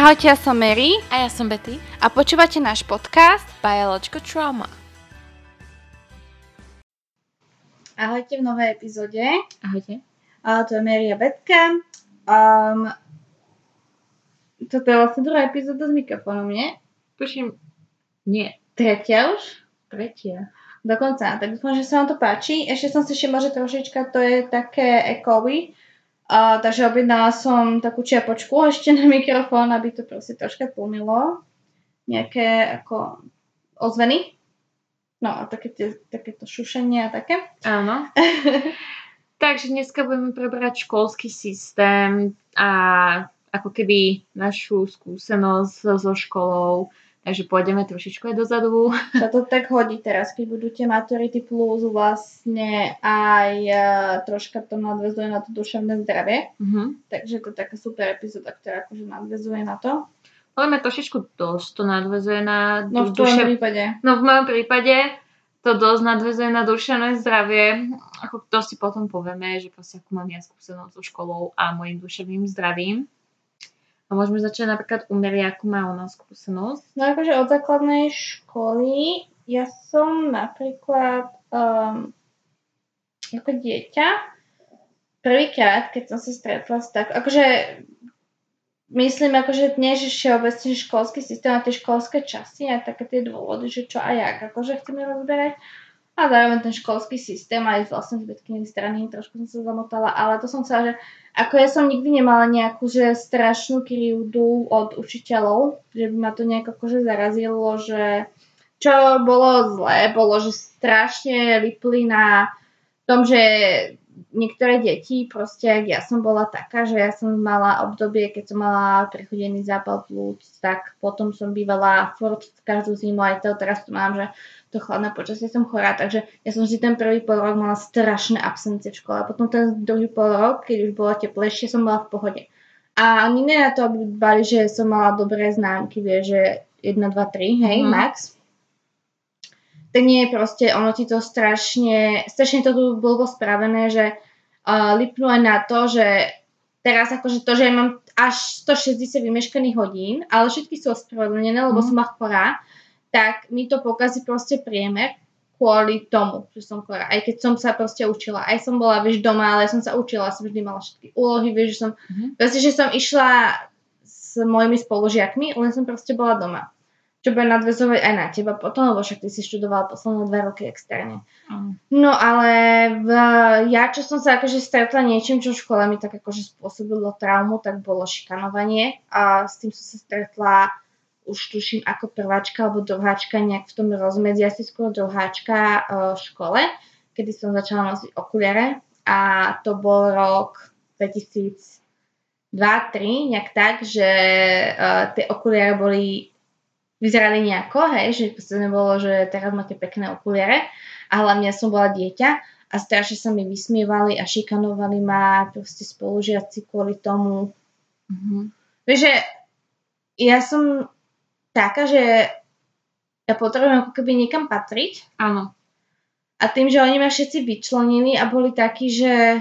Ahojte, ja som Mary. A ja som Betty. A počúvate náš podcast Biočko Trauma. Ahojte v novej epizóde. Ahojte. To je Mary a Betka. Toto je vlastne druhá epizóda s mikrofónom, nie? Tuším, nie. Tretia už? Tretia. Dokonca. Tak dúfam, že sa vám to páči. Ešte som si všimla, že trošička to je také ekovy. Takže objednala som takú čiapočku ešte na mikrofón, aby to proste troška tlmilo nejaké ako ozveny. No a takéto šušenie a také. Áno. Takže dneska budeme prebrať školský systém a ako keby našu skúsenosť so školou. Takže pôjdeme trošičku aj dozadu. Sa to tak hodí teraz, keď budú tie maturity plus vlastne aj troška to nadväzuje na to duševné zdravie. Uh-huh. Takže to je taká super epizóda, ktorá akože nadväzuje na to. Poďme trošičku dosť to nadväzuje na prípade. No v mojom prípade to dosť nadväzuje na duševné zdravie. Ako to si potom povieme, že proste ako mám ja skúsenosť so školou a mojim duševným zdravím. A môžeme začať napríklad u Mary, akú má ona skúsenosť? No akože od základnej školy ja som napríklad ako dieťa prvýkrát, keď som sa stretla s tak, akože myslím, akože dnes je všeobecne školský systém a tie školské časy a také tie dôvody, že čo a jak, akože chceme rozberať. A zároveň ten školský systém aj vlastne z betkinej strany, trošku som sa zamotala, ale to som chcela, že ako ja som nikdy nemala nejakú že strašnú krivdu od učiteľov, že by ma to nejak akože zarazilo, že čo bolo zlé, bolo, že strašne vypli na tom, že niektoré deti, proste ja som bola taká, že ja som mala obdobie, keď som mala prechodený zápal plúc, tak potom som bývala furt každú zimu, aj to teraz tu mám, že to chladné počasie som chorá, takže ja som vždy ten prvý pol rok mala strašné absencie v škole. A potom ten druhý pol rok, keď už bolo teplejšie, som bola v pohode. A oni nie na to obdbali, že som mala dobré známky, vieš, že 1, 2, 3, hej, max. Tak nie je proste, ono ti to strašne to tu bolo spravené, že lipnú aj na to, že teraz akože to, že ja mám až 160 vymeškaných hodín, ale všetky sú ospravedlnené, lebo som chorá, tak mi to pokazí proste priemer kvôli tomu, že som chorá. Aj keď som sa proste učila, aj som bola, vieš, doma, ale som sa učila, som vždy mala všetky úlohy, vieš, že som, proste, že som išla s mojimi spolužiakmi, len som proste bola doma. Čo bude nadväzovať aj na teba potom, lebo však ty si študovala posledné 2 roky externe. No ale ja, čo som sa akože stretla niečím, čo v škole mi tak akože spôsobilo traumu, tak bolo šikanovanie a s tým som sa stretla už tuším ako prváčka alebo druháčka nejak v tom rozmedzi, asi skôr druháčka v škole, kedy som začala nosiť okuliare a to bol rok 2002-2003, nejak tak, že tie okuliare vyzerali nejako, hej, že proste nebolo, že teraz máte pekné okuliare a hlavne ja som bola dieťa a strašne sa mi vysmievali a šikanovali ma proste spolužiaci kvôli tomu. Vieš, že ja som taká, že ja potrebujem ako keby niekam patriť. Áno. A tým, že oni ma všetci vyčlenili a boli takí, že...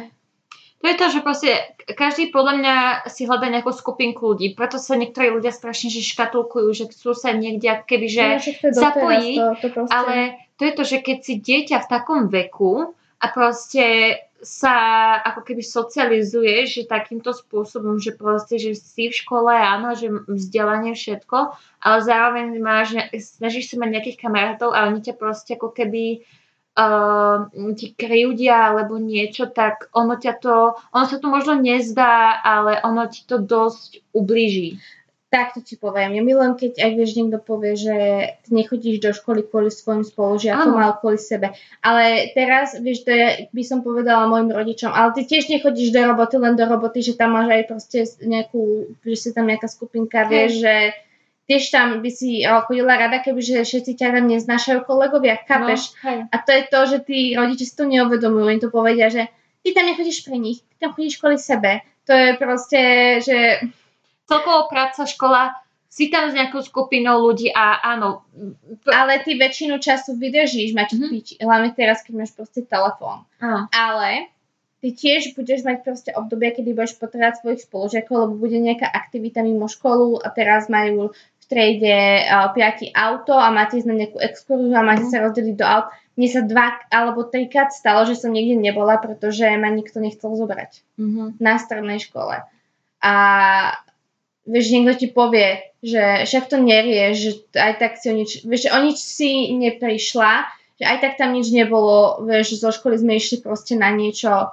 To je to, že proste každý podľa mňa si hľadá nejakú skupinku ľudí. Preto sa niektorí ľudia strašne že škatulkujú, že chcú sa niekde keby že zapojiť. To ale to je to, že keď si dieťa v takom veku a proste sa ako keby socializuje, že takýmto spôsobom, že proste, že si v škole, áno, že vzdelanie všetko, ale zároveň máš, snažíš sa mať nejakých kamarátov a oni ťa proste ako keby ti kryjúdia alebo niečo, tak ono sa to možno nezdá, ale ono ti to dosť ublíži. Tak to ti poviem. Ja milujem, keď aj vieš, niekto povie, že ty nechodíš do školy kvôli svojim spolužiakom, ale kvôli sebe. Ale teraz, vieš, to ja by som povedala mojim rodičom, ale ty tiež nechodíš do roboty, len do roboty, že tam máš aj proste nejakú, že si tam nejaká skupinka, vieš, že tiež tam by si chodila rada, kebyže všetci ťa tam neznášajú kolegovia, chápeš? No, a to je to, že tí rodiče si to neuvedomujú, oni to povedia, že ty tam nechodíš pre nich, ty tam chodíš kvôli sebe. To je proste, že... Celkovo práca, škola, si tam s nejakou skupinou ľudí a áno. Ale ty väčšinu času vydržíš, máš piči, hlavne teraz, keď máš proste telefón. Ale ty tiež budeš mať proste obdobia, kedy budeš potrebovať svojich spolužiakov, lebo bude nejaká aktivita mimo školu a teraz majú v triede 5 auto a máte ísť na nejakú exkurziu a máte sa rozdeliť do aut. Mne sa 2 alebo 3-krát stalo, že som niekde nebola, pretože ma nikto nechcel zobrať na strednej škole. A vieš, niekto ti povie, že však to nerieš, že aj tak si o nič, vieš, o nič si neprišla, že aj tak tam nič nebolo, vieš, zo školy sme išli proste na niečo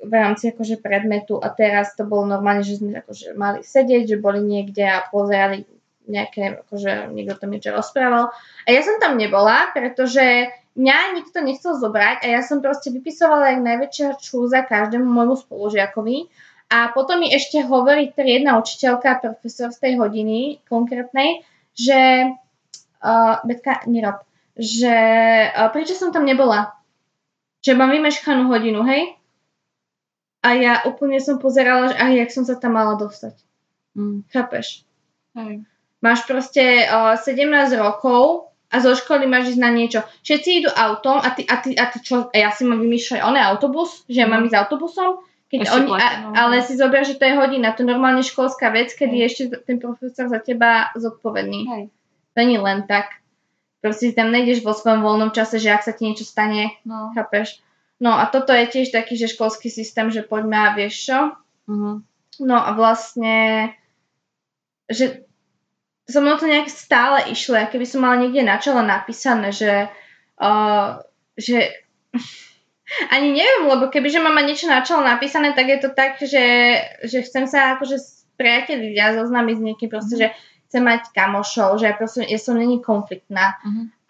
v rámci akože predmetu a teraz to bolo normálne, že sme akože mali sedieť, že boli niekde a pozerali nejaké, akože niekto tam niečo rozprával. A ja som tam nebola, pretože mňa nikto nechcel zobrať a ja som proste vypisovala jak najväčšia čúza každému môjmu spolužiakovi. A potom mi ešte hovorí triedna učiteľka, profesor z tej hodiny konkrétnej, že Betka, nerob, že prečo som tam nebola? Že mám vymeškanú hodinu, hej? A ja úplne som pozerala, že jak som sa tam mala dostať. Chápeš? Hej. Máš proste 17 rokov a zo školy máš ísť na niečo. Všetci idú autom a ty čo? A ja si mám vymýšľať oné autobus, že ja mám ísť autobusom? Keď oni, ale si zober, že to je hodina, to je normálne školská vec, kedy je ešte ten profesor za teba zodpovedný. Hej. To nie len tak. Proste si tam nejdeš vo svojom voľnom čase, že ak sa ti niečo stane, chápeš? No a toto je tiež taký, že školský systém, že poďme a vieš čo. No a vlastne, že so mnou to nejak stále išlo, keby som mala niekde na čele napísané, že ani neviem, lebo kebyže mama niečo načalo napísané, tak je to tak, že chcem sa akože spriateliť a zoznámiť s niekým, proste, že chcem mať kamošov, že ja som není konfliktná.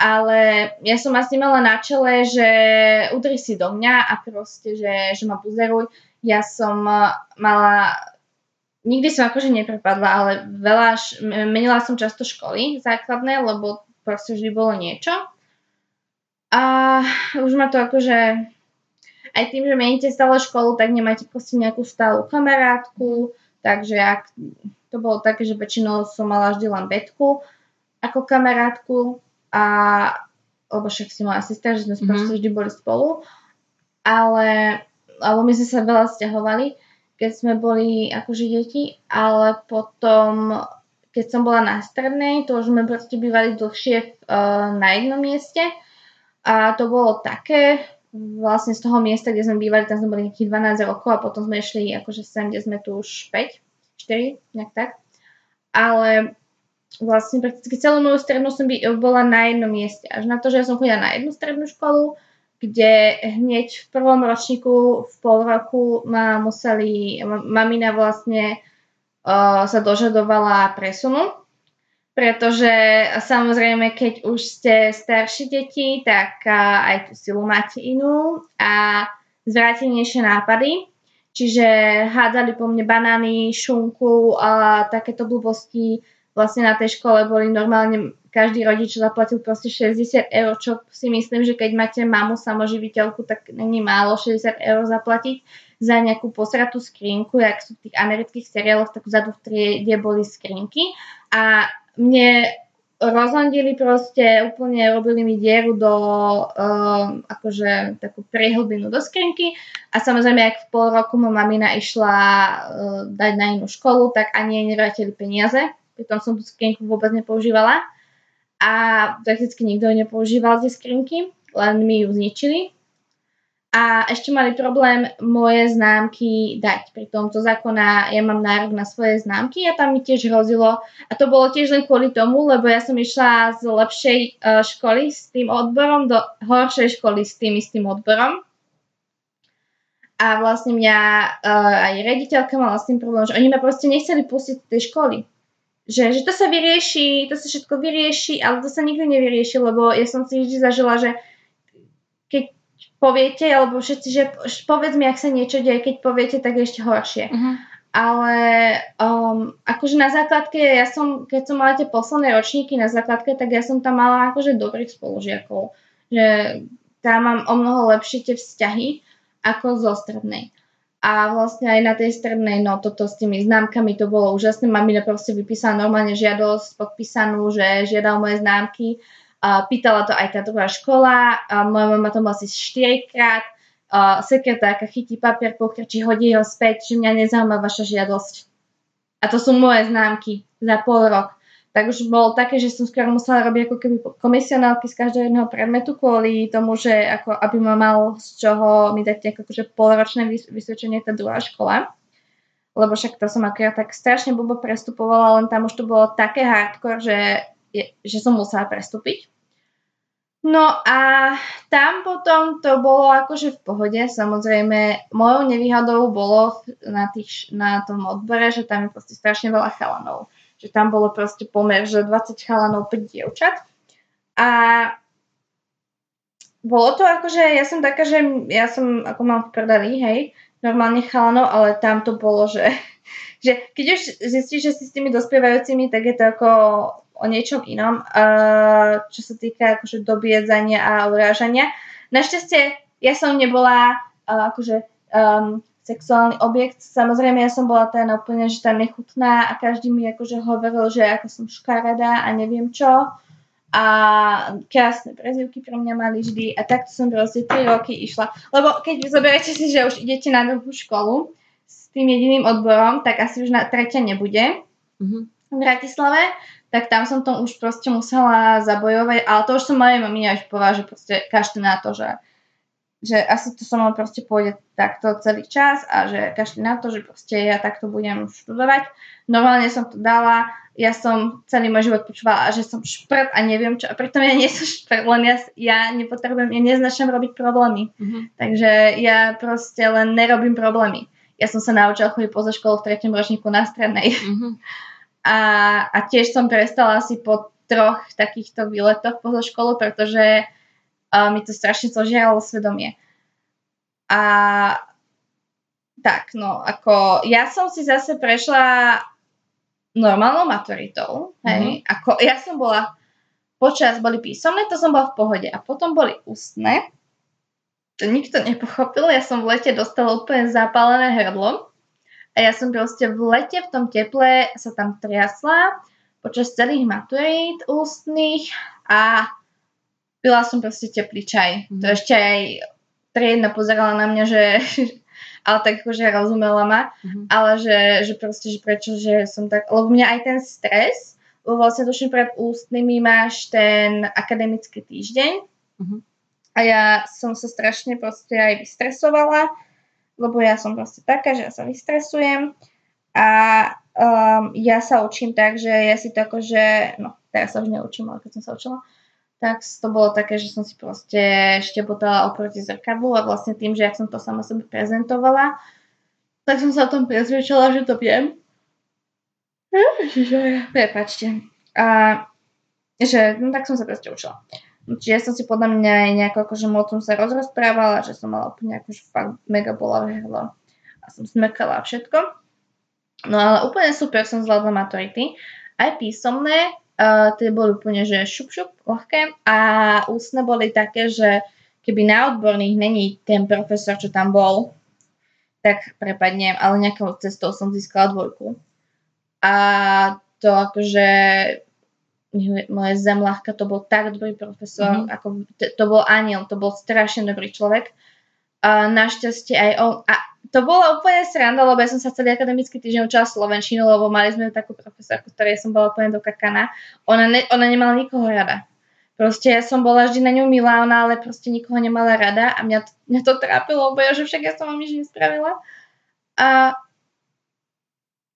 Ale ja som asi mala na čele, že udri si do mňa a proste, že ma buzeruj. Ja som mala, nikdy som akože neprepadla, ale menila som často školy základné, lebo proste vždy bolo niečo. A už ma to akože aj tým, že meníte stále školu, tak nemáte proste nejakú stálu kamarátku, takže to bolo také, že väčšinou som mala vždy len Betku ako kamarátku, lebo však si mala sestra, že sme proste vždy boli spolu, alebo my sme sa veľa sťahovali, keď sme boli akože deti, ale potom, keď som bola na strednej, to už sme proste bývali dlhšie na jednom mieste a to bolo také, vlastne z toho miesta, kde sme bývali, tam sme boli nejakých 12 rokov a potom sme išli akože sem, kde sme tu už 5, 4, nejak tak. Ale vlastne prakticky celú moju strednú som bola na jednom mieste. Až na to, že ja som chodila na jednu strednú školu, kde hneď v prvom ročníku, v pol roku mamina vlastne sa dožadovala presunu. Pretože samozrejme, keď už ste starší deti, tak aj tú silu máte inú a zvrátenejšie nápady. Čiže hádzali po mne banány, šunku a takéto blbosti. Vlastne na tej škole boli normálne, každý rodič zaplatil proste 60 €, čo si myslím, že keď máte mamu samoživiteľku, tak není málo 60 € zaplatiť za nejakú posratú skrinku, jak sú v tých amerických seriáloch, tak vzadu v triede boli skrinky. A mne rozhondili proste, úplne robili mi dieru do akože takú priehlbinu do skrinky a samozrejme, ak v pol roku ma mamina išla dať na inú školu, tak ani jej nevrátili peniaze, pritom som tú skrinku vôbec nepoužívala a prakticky nikto ju nepoužíval tie skrinky, len mi ju zničili a ešte mali problém moje známky dať, pri tomto zákona ja mám nárok na svoje známky a tam mi tiež hrozilo a to bolo tiež len kvôli tomu, lebo ja som išla z lepšej školy s tým odborom do horšej školy s tým istým odborom a vlastne mňa aj rediteľka mala s tým problém, že oni ma proste nechceli pustiť do tej školy, že to sa vyrieši, to sa všetko vyrieši, ale to sa nikdy nevyrieši, lebo ja som si vždy zažila, že keď poviete, alebo všetci, že povedz mi, ak sa niečo deje, keď poviete, tak je ešte horšie. Ale akože na základke, keď som mala tie posledné ročníky na základke, tak ja som tam mala akože dobrých spolužiakov. Že tam mám o mnoho lepšie tie vzťahy ako zo strednej. A vlastne aj na tej strednej, no toto s tými známkami, to bolo úžasné. Mamina proste vypísala normálne žiadosť podpísanú, že žiadal moje známky. Pýtala to aj tá druhá škola, moja mama to asi 4-krát, sekretárka chytí papier po krči, hodí ho späť, že mňa nezaujíma vaša žiadosť. A to sú moje známky za pol rok. Tak už bolo také, že som skoro musela robiť ako keby komisionálky z každého jedného predmetu kvôli tomu, že ako aby ma mal z čoho mi dať akože polročné vysvedčenie tá druhá škola. Lebo však to som akorát tak strašne blbo prestupovala, len tam už to bolo také hardcore, že som musela prestúpiť. No a tam potom to bolo akože v pohode, samozrejme mojou nevýhodou bolo na tom odbore, že tam je proste strašne veľa chalanov, že tam bolo proste pomer, že 20 chalanov, 5 dievčat a bolo to akože, ja som taká, že ja som ako mám v prdeli, hej, normálne chalanov, ale tam to bolo, že keď už zistíš, že si s tými dospievajúcimi, tak je to ako o niečom inom, čo sa týka akože dobiedzania a urážania. Našťastie ja som nebola akože sexuálny objekt. Samozrejme, ja som bola tá úplne, že tá nechutná a každý mi akože hovoril, že ako som škaredá a neviem čo. A krásne prezývky pre mňa mali vždy a takto som proste 3 roky išla. Lebo keď zoberiete si, že už idete na druhú školu s tým jediným odborom, tak asi už na tretia nebude v Bratislave. Tak tam som to už proste musela zabojovať, ale to už som mojej mamine už povedala, že proste kašte na to, že asi to som mala proste pôjde takto celý čas a že kašte na to, že proste ja takto budem študovať. Normálne som to dala, ja som celý môj život počúvala, že som šprt a neviem čo, a pritom ja nie som šprt, len ja nepotrebujem, ja neznačam robiť problémy, takže ja proste len nerobím problémy. Ja som sa naučila chodiť poza školu v 3. ročníku na strednej. A tiež som prestala asi po 3 takýchto výletoch poza školu, pretože mi to strašne zožieralo svedomie. A tak, no, ako ja som si zase prešla normálnou maturitou, hej, ako ja som bola, počas boli písomné, to som bola v pohode, a potom boli ústne, to nikto nepochopil, ja som v lete dostala úplne zapálené hrdlo. A ja som proste v lete, v tom teple sa tam triasla počas celých maturít ústnych a pila som proste teplý čaj. To ešte aj triedna pozerala na mňa, že ale tak akože rozumela ma, ale že proste, že prečo, že som tak, lebo mňa aj ten stres, lebo vlastne tuším pred ústnymi máš ten akademický týždeň a ja som sa strašne proste aj vystresovala, lebo ja som proste taká, že ja sa vystresujem a ja sa učím tak, že ja si to akože, no teraz sa už neučím, ale keď som sa učila, tak to bolo také, že som si proste štebotala oproti zrkadlu a vlastne tým, že ja som to sama sebe prezentovala, tak som sa o tom presvedčila, že to viem. Prepáčte. No tak som sa proste učila. Čiže ja som si podľa mňa aj nejako akože moc som sa rozprávala, že som mala úplne akože fakt mega bolavé hrdlo a som smrkala všetko. No ale úplne super som zvládla maturity. Aj písomné, tie boli úplne že šup ľahké a ústne boli také, že keby na odborných není ten profesor, čo tam bol, tak prepadnem, ale nejakou cestou som získala 2. A to akože moje zemľahka, to bol tak dobrý profesor, ako to bol aniel, to bol strašne dobrý človek. Našťastie aj on, a to bola úplne sranda, lebo ja som sa celý akademický týždeň učila slovenčinu, lebo mali sme takú profesorku, ktorej som bola úplne dokakaná. Ona nemala nikoho rada. Proste ja som bola vždy na ňu milá, ona ale proste nikoho nemala rada a mňa to trápilo, lebo ja, že však ja som vám nič nespravila. A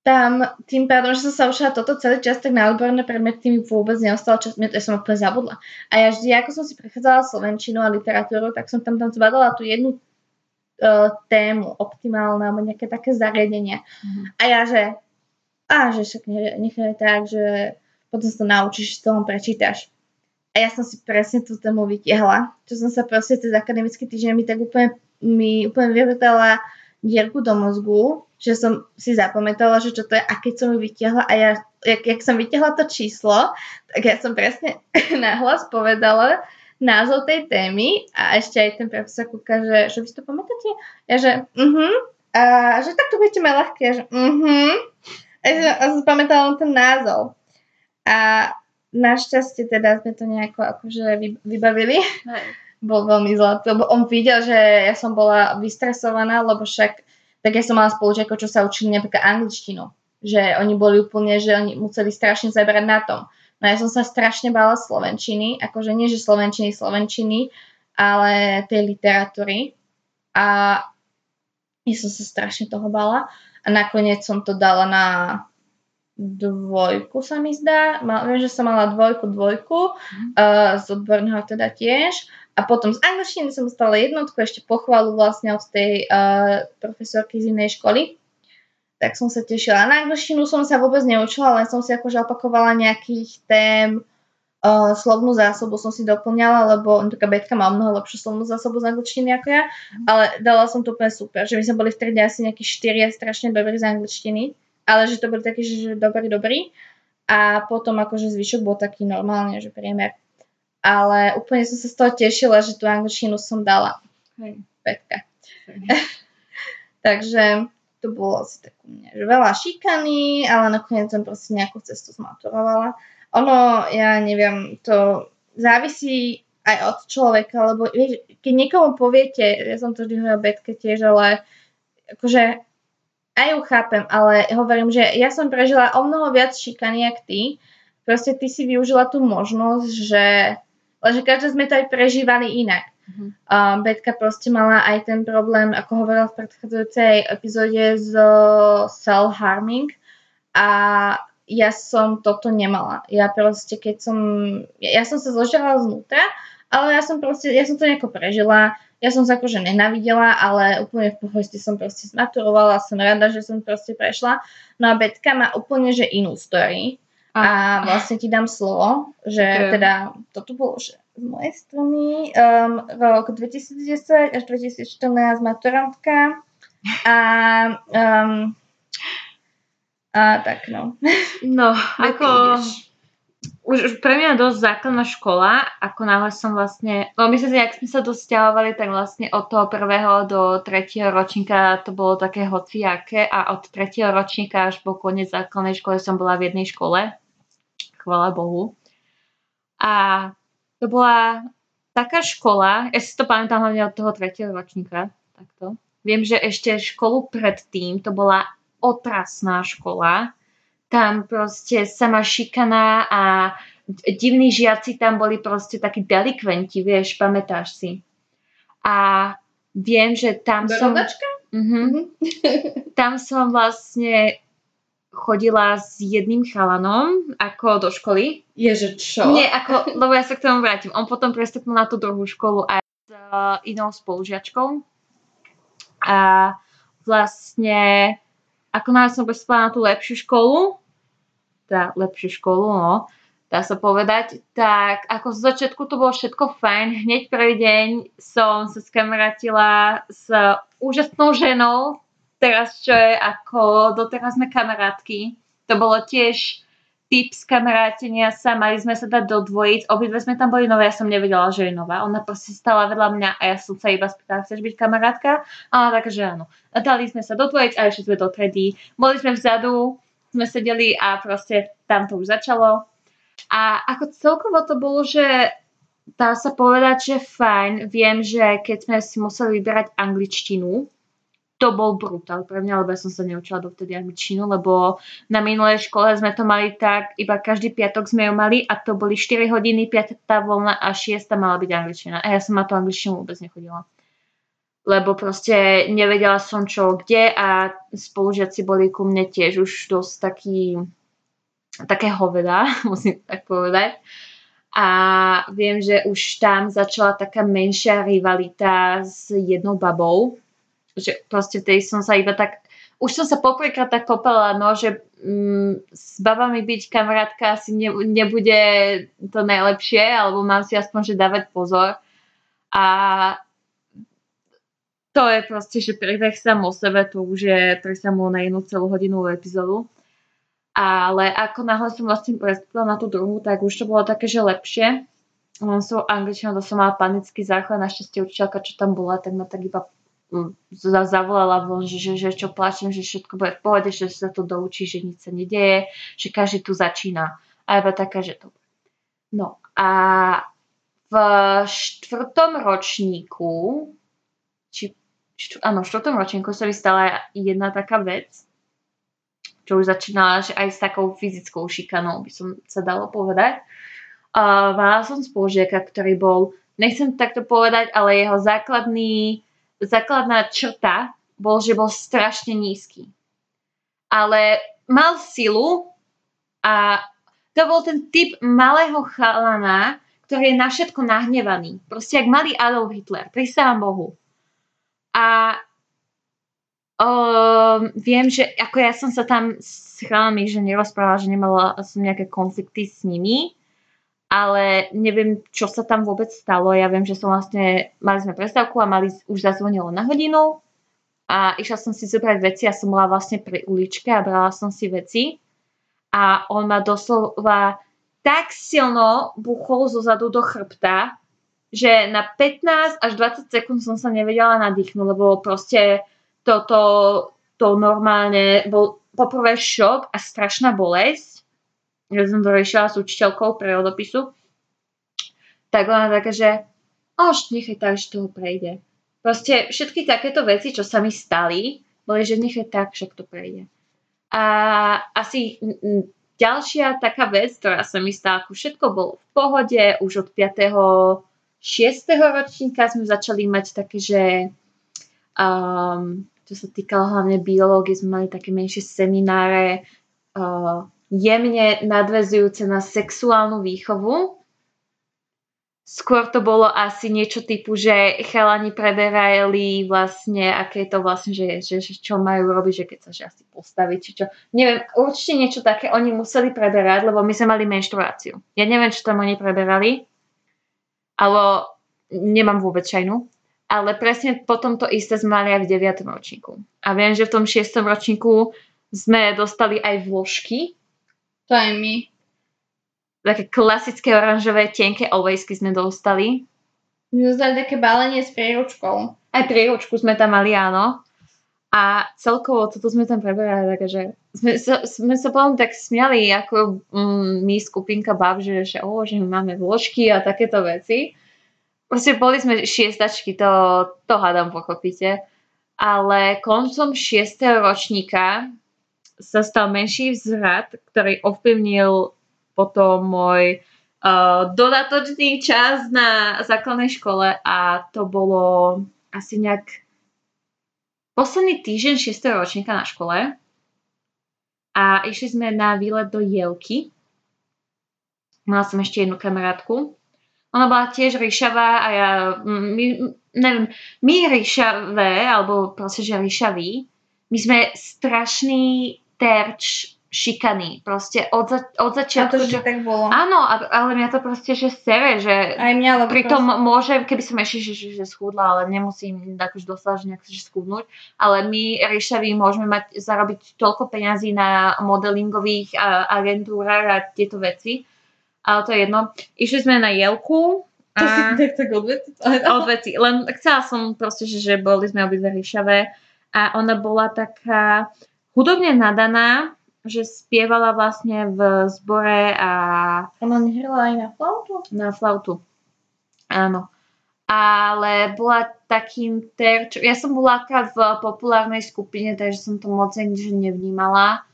tam, tým pádom, že som sa učila toto celý čas, tak na odborné predmety mi vôbec neostalo čas, ja som úplne zabudla. A ja vždy, ako som si prechádzala slovenčinu a literatúru, tak som tam zbadala tú jednu tému, optimálne, alebo nejaké také zariadenie. A ja, že však nechaj tak, že potom sa to naučíš, z toho prečítaš. A ja som si presne tú tému vytiahla, čo som sa proste cez akademický týždeň mi tak úplne vyvrtala dierku do mozgu, že som si zapamätala, že čo to je, a keď som ju vytiahla a ja, jak som vytiahla to číslo, tak ja som presne nahlas povedala názov tej témy a ešte aj ten profesor kúka, že vy si to pamätáte? Ja, že a že tak to budete mať ľahké, že a som pamätala len ten názov. A našťastie teda sme to nejako akože vybavili. bol veľmi zlatý, lebo on videl, že ja som bola vystresovaná, lebo však tak ja som mala spolužiakov, čo sa učili napríklad angličtinu, že oni boli úplne, že oni museli strašne zabrať na tom. No ja som sa strašne bála slovenčiny, akože nie, že slovenčiny, ale tej literatúry. A ja som sa strašne toho bála a nakoniec som to dala na dvojku, sa mi zdá. Viem, že som mala dvojku, z odborného teda tiež. A potom z angličtiny som dostala jednotku, ešte pochvalu vlastne od tej profesorky z inej školy. Tak som sa tešila. Na angličtinu som sa vôbec neučila, len som si akože opakovala nejakých tém, slovnú zásobu som si doplňala, lebo taká Betka má mnoho lepšiu slovnú zásobu z angličtiny ako ja, ale dala som to úplne super, že my sme boli v triede asi nejakí 4 strašne dobrí z angličtiny, ale že to boli takí, že dobrý. A potom akože zvyšok bol taký normálne, že priemer. Ale úplne som sa z toho tešila, že tú angličtinu som dala. Hej. Petka. Hej. Takže to bolo asi tak u mňa, že veľa šikany, ale nakoniec som proste nejakú cestu zmaturovala. Ono, ja neviem, to závisí aj od človeka, lebo vieš, keď niekomu poviete, ja som to vždy hovorila Betke tiež, ale akože aj ju chápem, ale hovorím, že ja som prežila o mnoho viac šikany, jak ty. Proste ty si využila tú možnosť, že každá sme to aj prežívali inak. Betka proste mala aj ten problém, ako hovorila v predchádzajúcej epizóde, z self-harming, a ja som toto nemala. Ja proste, keď som... Ja som sa zložila znútra, ale ja som to nejako prežila. Ja som sa akože nenávidela, ale úplne v pohoste som proste zmaturovala, som rada, že som proste prešla. No a Betka má úplne, že inú story. A vlastne ti dám slovo, že teda toto bolo už z mojej strany rok 2010 až 2014 maturantka a tak no. No, ako už pre mňa dosť základná škola, ako náhle som vlastne, no myslím si, ak sme sa dosťahovali, tak vlastne od toho 1. do 3. ročníka to bolo také hociaké a od 3. ročníka až po koniec základnej školy som bola v jednej škole. Chvála Bohu. A to bola taká škola, ja si to pamätám hlavne od toho 3. ročníka, takto. Viem, že ešte školu predtým to bola otrasná škola. Tam proste sama šikana a divní žiaci tam boli proste takí delikventi, vieš, pamätáš si. A viem, že tam Dorodačka? Tam som vlastne chodila s jedným chalanom ako do školy. Ježe, čo? Nie, ako, lebo ja sa k tomu vrátim. On potom prestúpil na tú druhú školu aj s inou spolužiačkou. A vlastne ako nás som prestúpila na tú lepšiu školu, no, dá sa povedať, tak ako z začiatku to bolo všetko fajn. Hneď prvý deň som sa skamarátila s úžasnou ženou, teraz čo je ako doteraz sme kamarátky. To bolo tiež typ z kamarátenia sa, mali sme sa dať do dvojíc, obidve sme tam boli nové, ja som nevedela, že je nová. Ona proste stála vedľa mňa a ja som sa iba spýtala, chceš byť kamarátka? A ona taká, že áno. A dali sme sa do dvojíc a ešte sme do tredy. Boli sme vzadu, sme sedeli a proste tam to už začalo. A ako celkovo to bolo, že dá sa povedať, že fajn. Viem, že keď sme si museli vyberať angličtinu, to bol brutál pre mňa, lebo ja som sa neučila dovtedy angličtinu, lebo na minulej škole sme to mali tak, iba každý piatok sme ju mali a to boli 4 hodiny, 5. voľna a 6. mala byť angličtina. A ja som na tú angličtinu vôbec nechodila. Lebo proste nevedela som čo, kde, a spolužiaci boli ku mne tiež už dosť také hoveda, musím tak povedať. A viem, že už tam začala taká menšia rivalita s jednou babou, že proste vtedy som sa iba tak, už som sa poprvýkrát tak kopala, no, že s babami byť kamarátka asi nebude to najlepšie, alebo mám si aspoň, že dávať pozor. A to je proste, že príbeh sám o sebe, to už je prísamo na jednu celú hodinovú epizódu. Ale ako náhle som vlastne prestúpila na tú druhú, tak už to bolo také, že lepšie. Som angličtina, to som mala panický základ, našťastie učiteľka, čo tam bola, tak ma tak iba zavolala von, že čo plačem, že všetko bude v pohode, že sa to doučí, že nič sa nedieje, že každý tu začína. A iba taká, že to... No a v štvrtom ročníku sa stala jedna taká vec, čo už začínala, že aj s takou fyzickou šikanou, by som sa dalo povedať. Mala som spolužiaka, ktorý bol, nechcem takto povedať, ale jeho základná črta bol, že bol strašne nízky. Ale mal silu a to bol ten typ malého chalana, ktorý je na všetko nahnevaný. Proste jak malý Adolf Hitler, prisahám Bohu. A viem, že ako ja som sa tam s chalami, že nerozprávala, že nemala som nejaké konflikty s nimi, ale neviem, čo sa tam vôbec stalo. Ja viem, že som vlastne, mali sme prestávku a už zazvonilo na hodinu a išla som si zobrať veci a som bola vlastne pri uličke a brala som si veci a on ma doslova tak silno buchol zo zadu do chrbta, že na 15 až 20 sekúnd som sa nevedela nadýchnuť, lebo proste to normálne bol poprvé šok a strašná bolesť. Ja som to riešila s učiteľkou prírodopisu. Tak ona taká, že nechaj tak, že toho prejde. Proste všetky takéto veci, čo sa mi stali, boli, že nechaj tak, však to prejde. A asi ďalšia taká vec, ktorá sa mi stala, ako všetko bolo v pohode, už od 6. ročníka sme začali mať také, že čo sa týkalo hlavne biológie, sme mali také menšie semináre, jemne nadväzujúce na sexuálnu výchovu. Skôr to bolo asi niečo typu, že chalani preberali vlastne, aké to vlastne, že čo majú robiť, že keď sa asi postaviť, či čo. Neviem, určite niečo také oni museli preberať, lebo my sme mali menštruáciu. Ja neviem, čo tam oni preberali, ale nemám vôbec šajnu. Ale presne potom to isté sme mali aj v 9. ročníku. A viem, že v tom 6. ročníku sme dostali aj vložky. To aj my. Také klasické oranžové, tenké ovejsky sme dostali. My dostali také balenie s príručkou. Aj príručku sme tam mali, áno. A celkovo toto sme tam preberali, takže sme sa potom tak smiali, ako my skupinka bab, že máme vložky a takéto veci. Proste boli sme šiestačky, to hádam pochopíte. Ale koncom 6. ročníka sa stal menší vzrat, ktorý ovplyvnil potom môj dodatočný čas na základnej škole a to bolo asi nejak posledný týždeň 6. ročníka na škole a išli sme na výlet do Jelky. Mala som ešte jednu kamarátku. Ona bola tiež ríšavá a ja, neviem, my ríšavé, alebo proste, že ríšaví, my sme strašný terč šikany. Proste od začiatku. A to, že tak bolo. Áno, ale mňa to proste, že sere, že aj mňa, lebo pritom môžem, keby som ešte, že schudla, ale nemusím tak už dosažiť, že schudnúť. Ale my, ríšaví, môžeme mať, zarobiť toľko peňazí na modelingových agentúrach a tieto veci. Ale to je jedno. Išli sme na Jelku. A to si tak odveci. Len chcela som proste, že boli sme obidve ríšavé. A ona bola taká hudobne nadaná, že spievala vlastne v zbore a ona nehrala aj na flautu? Na flautu, áno. Ale bola takým terčom. Ja som bola akrát v populárnej skupine, takže som to moc nevnímala.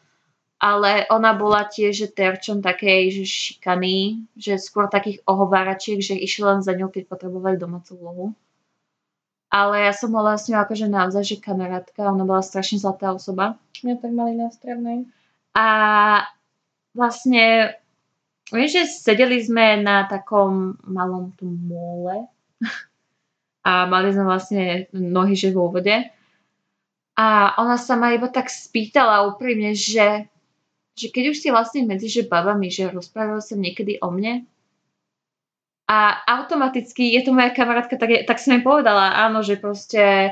Ale ona bola tiež terčom takej, že šikany, že skôr takých ohováračiek, že išli len za ňou, keď potrebovali domácu úlohu. Ale ja som bola s ňou akože naozaj, že kamarátka. Ona bola strašne zlatá osoba. Mňa tak mali na strednej. A vlastne viem, že sedeli sme na takom malom mole a mali sme vlastne nohy že vo vode a ona sa ma iba tak spýtala úprimne, že keď už si vlastne medzi babami, že rozprával som niekedy o mne a automaticky je to moja kamarátka, tak som jej povedala áno, že proste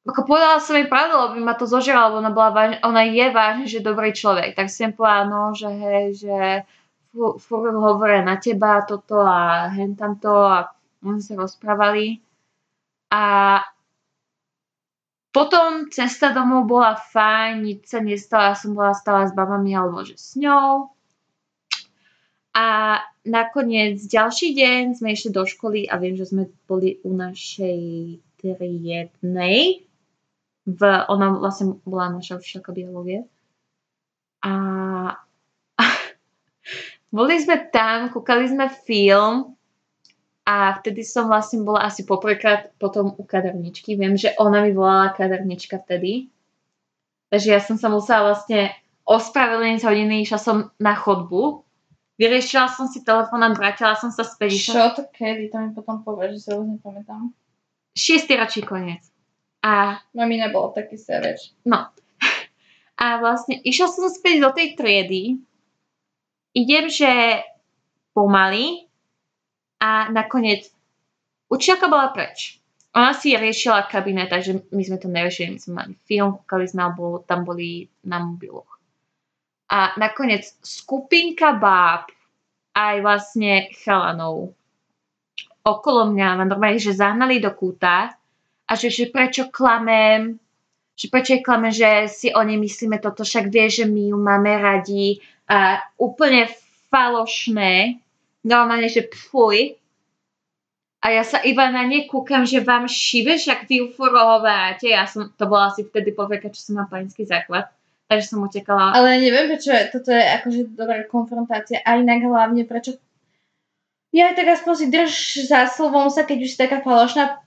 ako povedala som jej pravdu, lebo by ma to zožerala, lebo ona je vážne, že dobrý človek. Tak som povedala, no, že hej, že furt hovoria na teba toto a hen tamto a oni sa rozprávali. A potom cesta domov bola fajn, nič sa nestalo, ja som bola stála s babami alebo že s ňou. A nakoniec ďalší deň sme išli do školy a viem, že sme boli u našej triednej. Ona vlastne bola naša učiteľka biológie. A boli sme tam, kúkali sme film a vtedy som vlastne bola asi poprvýkrát potom u kaderničky. Viem, že ona mi volala kadernička vtedy. Takže ja som sa musela vlastne ospravedlniť hodiny, išla som na chodbu. Vyriešila som si telefón a vrátila som sa späť. Čo to kedy? To mi potom povieš, že sa už nepamätám. 6. ročný koniec. A... No mi nebolo taký sereč. No. A vlastne išla som späť do tej triedy. Idem, že pomaly. A nakoniec učiteľka bola preč. Ona si riešila kabinet, takže my sme to neriešili. My sme mali film, kúkali sme, alebo tam boli na mobiloch. A nakoniec skupinka báb aj vlastne chalanov okolo mňa ma normálne, že zahnali do kúta a že prečo klamem, že si o nej myslíme toto, však vie, že my ju máme radi a úplne falošné, normálne, že pfuj. A ja sa iba na ne kúkam, že vám šibe, však vy ju furohováte. To bola asi vtedy povieka, čo som mala panický záchvat. Takže som utekala. Ale neviem, prečo toto je akože dobrá konfrontácia. A inak hlavne, prečo... Ja tak aspoň si drž za slovom sa, keď už si taká falošná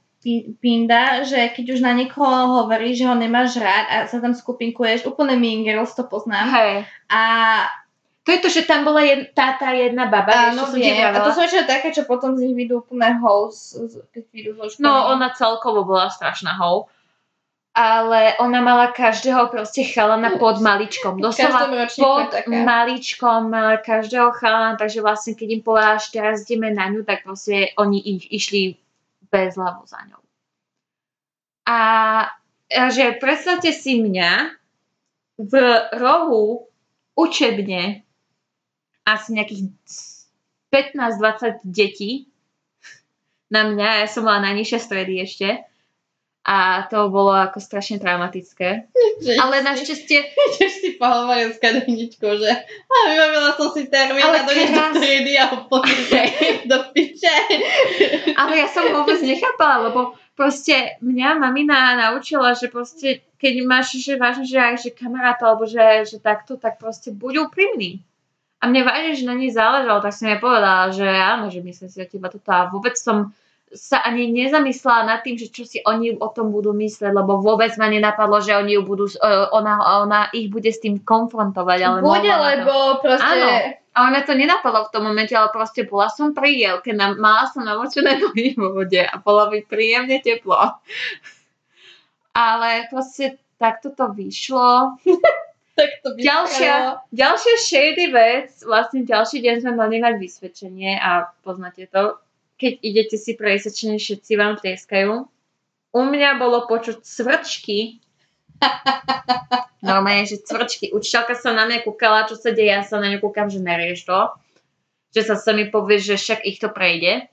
pinda, že keď už na niekoho hovoríš, že ho nemáš rád a sa tam skupinkuješ, úplne mean girls, to poznám. Hej. A... To je to, že tam bola jedna baba. Áno, viem. A to sú všetko také, čo potom z nich vidú úplne hoes, keď vidú zo školy. No, ona celkovo bola strašná hoes. Ale ona mala každého proste chalana pod maličkom. Doslova pod maličkom mala každého chalana, takže vlastne keď im povedala, že teraz ideme na ňu, tak proste oni išli bez hlavu za ňou. A že predstavte si mňa v rohu učebne asi nejakých 15-20 detí na mňa, ja som bola najnižšia stredy ešte. A to bolo ako strašne traumatické. Ale našťastie... Ideš si pohovoriť s kaderničkou, že a vybavila som si termín a dojdeš do triedy a úplne do piče. Ale ja som vôbec nechápala, lebo proste mňa mamina naučila, že proste keď máš že vážne, že aj že kamarát alebo že takto, tak proste buď úprimný. A mne vážne, že na nej záležalo, tak som jej povedala, že áno, že myslím si o teba toto a vôbec som sa ani nezamyslela nad tým, že čo si oni o tom budú mysleť, lebo vôbec ma nenapadlo, že oni ju budú, ona ich bude s tým konfrontovať. Ale bude, lebo proste... Áno, a ona to nenapadlo v tom momente, ale proste bola som pri jelke, mala som namočené nohy vo vode a bolo mi príjemne teplo. Ale proste takto to vyšlo. Ďalšia shady vec, vlastne ďalší deň sme mali mať vysvedčenie a poznáte to, keď idete si prejsečne, všetci vám tlieskajú. U mňa bolo počuť cvrčky. Normálne, že cvrčky. Učiteľka sa na mňa kúkala, čo sa deje, ja sa na ňu kúkam, že nerieš to. Že sa mi povie, že však ich to prejde.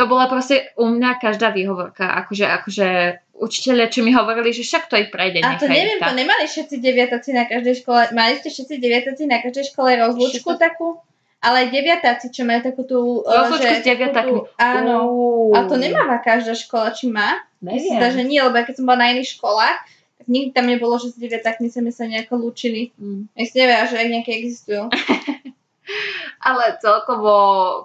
To bola proste u mňa každá výhovorka. Akože učiteľia, čo mi hovorili, že však to ich prejde. A to neviem, to nemali všetci deviataci na každej škole. Mali ste všetci deviataci na každej škole rozlúčku takú? Ale deviatáci, čo majú takú tú... Rozlučku s deviatákmi. Áno. A to nemáva každá škola, či má? Neviem. Takže nie, lebo keď som bola na iných školách, tak nikdy tam nebolo, že s deviatákmi sme sa nejako lúčili. Ja si neviem, že aj nejaké existujú. Ale celkovo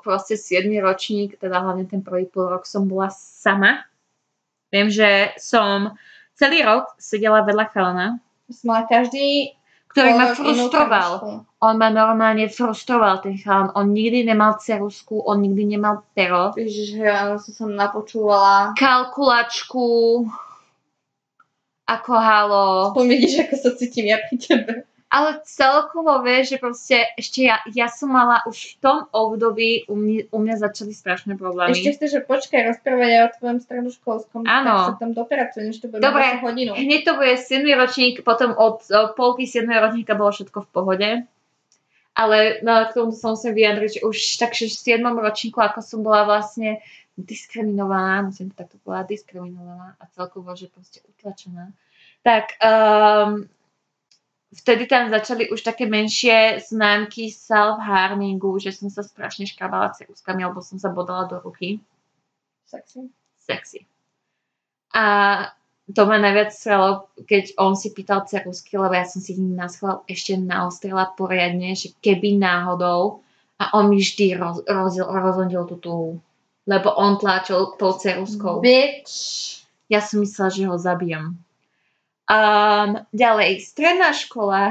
proste 7. ročník, teda hlavne ten prvý pol rok som bola sama. Viem, že som celý rok sedela vedľa chalana. Som mala každý... ktorý ma frustroval. On ma normálne frustroval, ten chalán. On nikdy nemal ceruzku, on nikdy nemal pero. Ježiš, ja som napočúvala. Kalkulačku. Ako halo. Aspoň vidíš, ako sa cítim ja pri tebe. Ale celkovo vieš, že proste ešte ja som mala už v tom období, u mňa začali strašné problémy. Ešte chceš, že počkaj, rozprávať aj o tvojom stredoškolskom, tak sa tam dopracujem, že to bude mať hodinu. Dobre, hneď to bude 7. ročník, potom od polky 7. ročníka bolo všetko v pohode. Ale k tomu sa musím vyjadriť, že už tak v 7. ročníku, ako som bola vlastne diskriminovaná, musím to takto povedať, diskriminovaná a celkovo, že proste utlačená, tak vtedy tam začali už také menšie známky self-harmingu, že som sa strašne škrabala céruskami, alebo som sa bodala do ruky. Sexy. Sexy. A to ma najviac strelo, keď on si pýtal cerusky, lebo ja som si ich naschvál ešte naostrila poriadne, že keby náhodou, a on mi vždy rozhodil tú túhu, lebo on tlačil tou ceruskou. Bitch. Ja som myslela, že ho zabijem. Ďalej, stredná škola.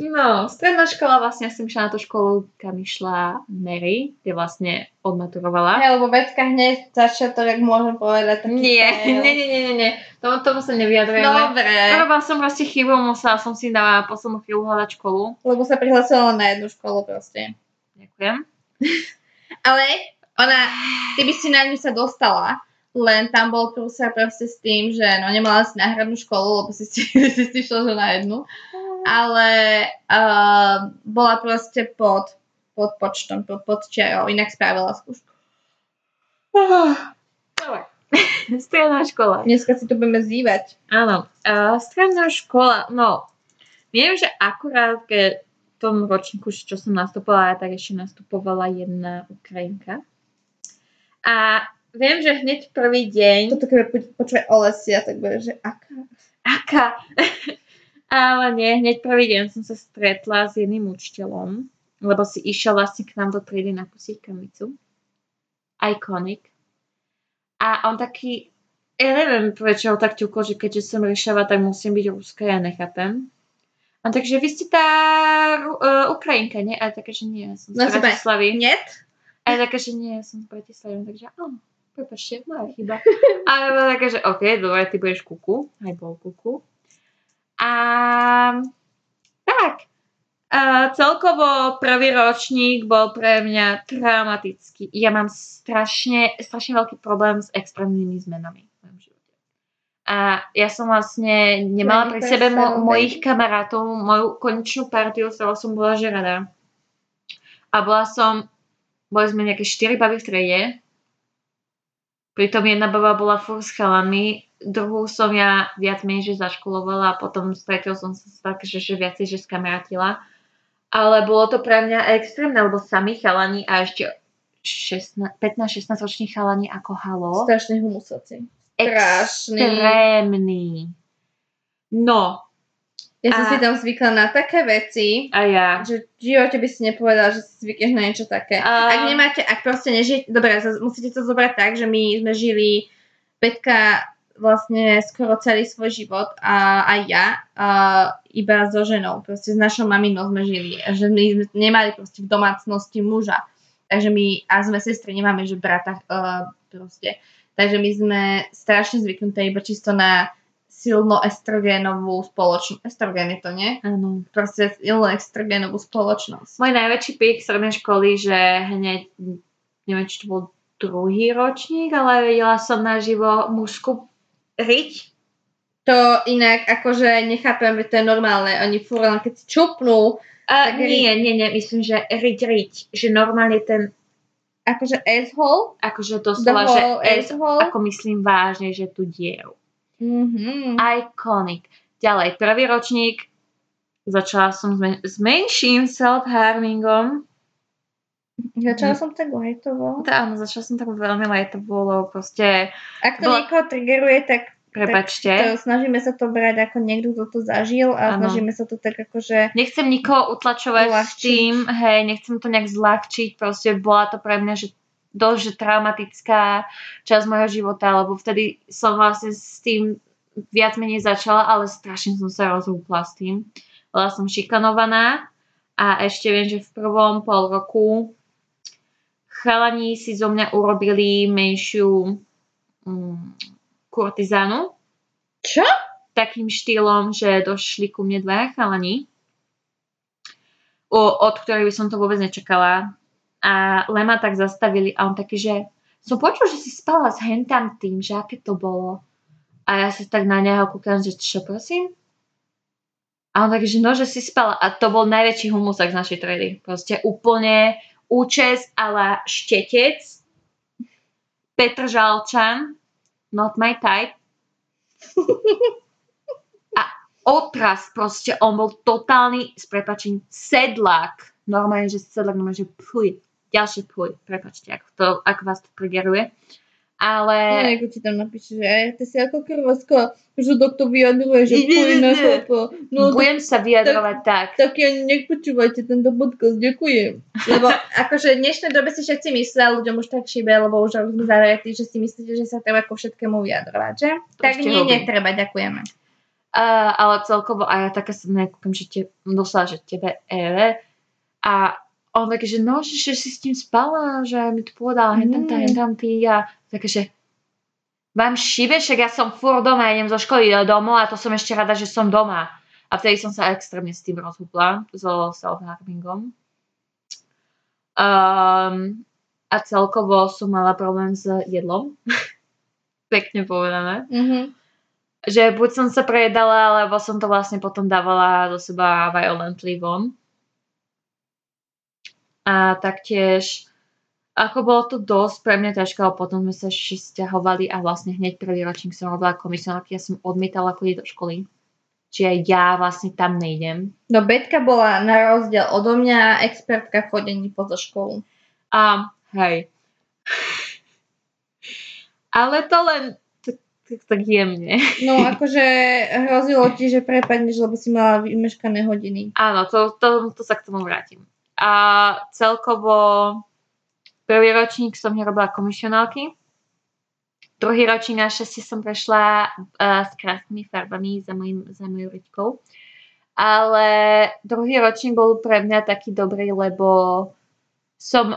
No, stredná škola, vlastne ja som išla na tú školu, kam išla Mary, kde vlastne odmaturovala. Ja, lebo Betka hneď začiatok, ak môžem povedať. Nie. Tomu sa nevyjadrujeme. Dobre. Robila som proste chybu, musela som si na poslednú chvíľu hľadať školu. Lebo sa prihlasila na jednu školu proste. Ďakujem. Ale ona, ty by si na ňu sa dostala. Len tam bol prúser proste s tým, že no nemala si náhradnú školu, lebo si šla že na jednu. Ale bola proste pod počtom, pod čiarou. Inak spravila skúšku. Stredná škola. Dneska si to budeme zývať. Áno. Stredná škola. No, viem, že akurát keď v tom ročníku, čo som nastupovala, tak ešte nastupovala jedna Ukrajinka. A viem, že hneď prvý deň... Toto keď počúvaj Olesia, tak bude, že aká. Ale nie, hneď prvý deň som sa stretla s jedným učiteľom, lebo si išiel vlastne k nám do triedy napustiť kamicu. Iconic. A on taký... Ja neviem, prečo ho tak ťukol, že keďže som riešava, tak musím byť ruská, ja nechápem. A takže vy ste tá Ukrajinka, nie? A také, že nie, ja som z Bratislavy. Nie? A také, že nie, ja som z Bratislavy, takže áno. Prepačte, moja chyba. Ale bola taká, že ok, dobre, ty budeš kuku. Aj bol kuku. A tak. Celkovo prvý ročník bol pre mňa traumatický. Ja mám strašne veľký problém s extrémnymi zmenami v mojom živote. A ja som vlastne nemala pri sebe mojich kamarátov, moju konečnú partiu, z ktorou som bola že rada. A boli sme nejaké 4 baby v triede. Pritom jedna baba bola furt s chalami, druhú som ja viac menej zaškolovala a potom s treťou som sa tak, že viacej skamarátila. Ale bolo to pre mňa extrémne, lebo sami chalani a ešte 15-16 ročných chalani ako halo. Strašne humusací. Extrémny. No. Ja som si tam zvykla na také veci, že v živote by si nepovedala, že si zvykneš na niečo také. Ak proste nežijete, dobre, musíte to zobrať tak, že my sme žili, Petka vlastne skoro celý svoj život a aj ja, iba so ženou, proste s našou maminou sme žili, že my nemali proste v domácnosti muža, takže my, a sme sestry, nemáme, že brata proste, takže my sme strašne zvyknuté iba čisto na silno estrogénovú spoločnosť. Estrogén je to, nie? Áno. Proste silno estrogénovú spoločnosť. Môj najväčší pík strednej školy, že hneď, neviem, či to bol druhý ročník, ale videla som naživo mužskú riť. To inak, akože nechápem, že to je normálne. Oni furt, keď si čupnú... Nie, myslím, že riť. Že normálne ten... Akože asshole? Akože to slova, že asshole. Ako myslím vážne, že tu dieru. Mm-hmm. Iconic. Ďalej, prvý ročník začala som s menším self-harmingom. Začala som tak lajtovo. Áno, začala som tak veľmi lajtovo. Proste... Ak to niekoho triggeruje, tak... Prepačte. Tak snažíme sa to brať ako niekto, kto to zažil a ano. Snažíme sa to tak akože... Nechcem nikoho utlačovať s tým, hej, nechcem to nejak zľahčiť. Proste bola to pre mňa, že dosť traumatická časť mojho života, lebo vtedy som vlastne s tým viac menej začala, ale strašne som sa rozhúpla s tým. Bola som šikanovaná a ešte viem, že v prvom pol roku chalani si zo mňa urobili menšiu kurtizánu. Čo? Takým štýlom, že došli ku mne dvaja chalani, od ktorých by som to vôbec nečakala. A Lema tak zastavili a on taký, že som počul, že si spala s hentam tým, že aké to bolo. A ja sa tak na neho kúkam, že čo prosím? A on taký, že no, že si spala. A to bol najväčší humusak z našej triedy. Proste úplne účes ala štetec. Petr Žalčan. Not my type. A otras, proste on bol totálny, s prepáčením, sedlák. Normálne, že sedlák, normálne, že pluj. Ďalšie pluj, prepáčte, ako vás to triggeruje. Ale... No, ako ti tam napíše, že ty si ako krvasko, žudok to vyjadruje, že pôj na chopo. No, budem sa vyjadrovať tak. Tak ja nepočúvajte tento podcast, ďakujem. Lebo akože v dnešnej dobe si všetci myslia, ľuďom už tak šíbe, lebo už sme zaviatí, že si myslíte, že sa treba ku všetkému vyjadrovať, že? To tak nie, robím. Netreba, ďakujeme. Ale celkovo, a ja taká som nekúkam, že doslova, že tebe ere. A on taký, že no, že si s tým spala, že mi to povedala, hen tam, ty ja. Takže mám šibe, však ja som furt doma, idem zo školy domov a to som ešte rada, že som doma. A vtedy som sa extrémne s tým rozhúpla, so self-harmingom. A celkovo som mala problém s jedlom. Pekne povedané. Mm-hmm. Že buď som sa prejedala, alebo som to vlastne potom dávala do seba violently von. A taktiež... Ako bolo to dosť pre mňa ťažké, ale potom sme sa sťahovali a vlastne hneď prvý ročník som robila komisionárky, ja som odmietala chodiť do školy. Čiže aj ja vlastne tam nejdem. No Betka bola na rozdiel odo mňa expertka v chodení po školu. Hej. Ale to len tak jemne. No akože hrozilo ti, že prepadneš, lebo si mala vymeškané hodiny. Áno, to sa k tomu vrátim. A celkovo... Prvý ročník som nerobila komisionálky. Druhý ročník našťastie som prešla s krásnymi farbami za moju riťkou. Ale druhý ročník bol pre mňa taký dobrý, lebo som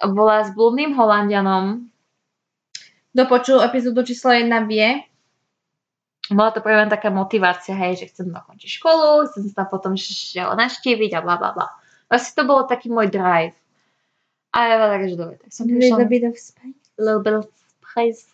bola s blúdnym Holandianom. Kto počul epizódu číslo 1 vie. Bola to pre mňa taká motivácia, hej, že chcem dokončiť školu, chcem sa tam potom naštíviť a blablabla. Vlastne to bolo taký môj drive. A ja bola taká, že dobre, tak som prišla... Little bit of spice.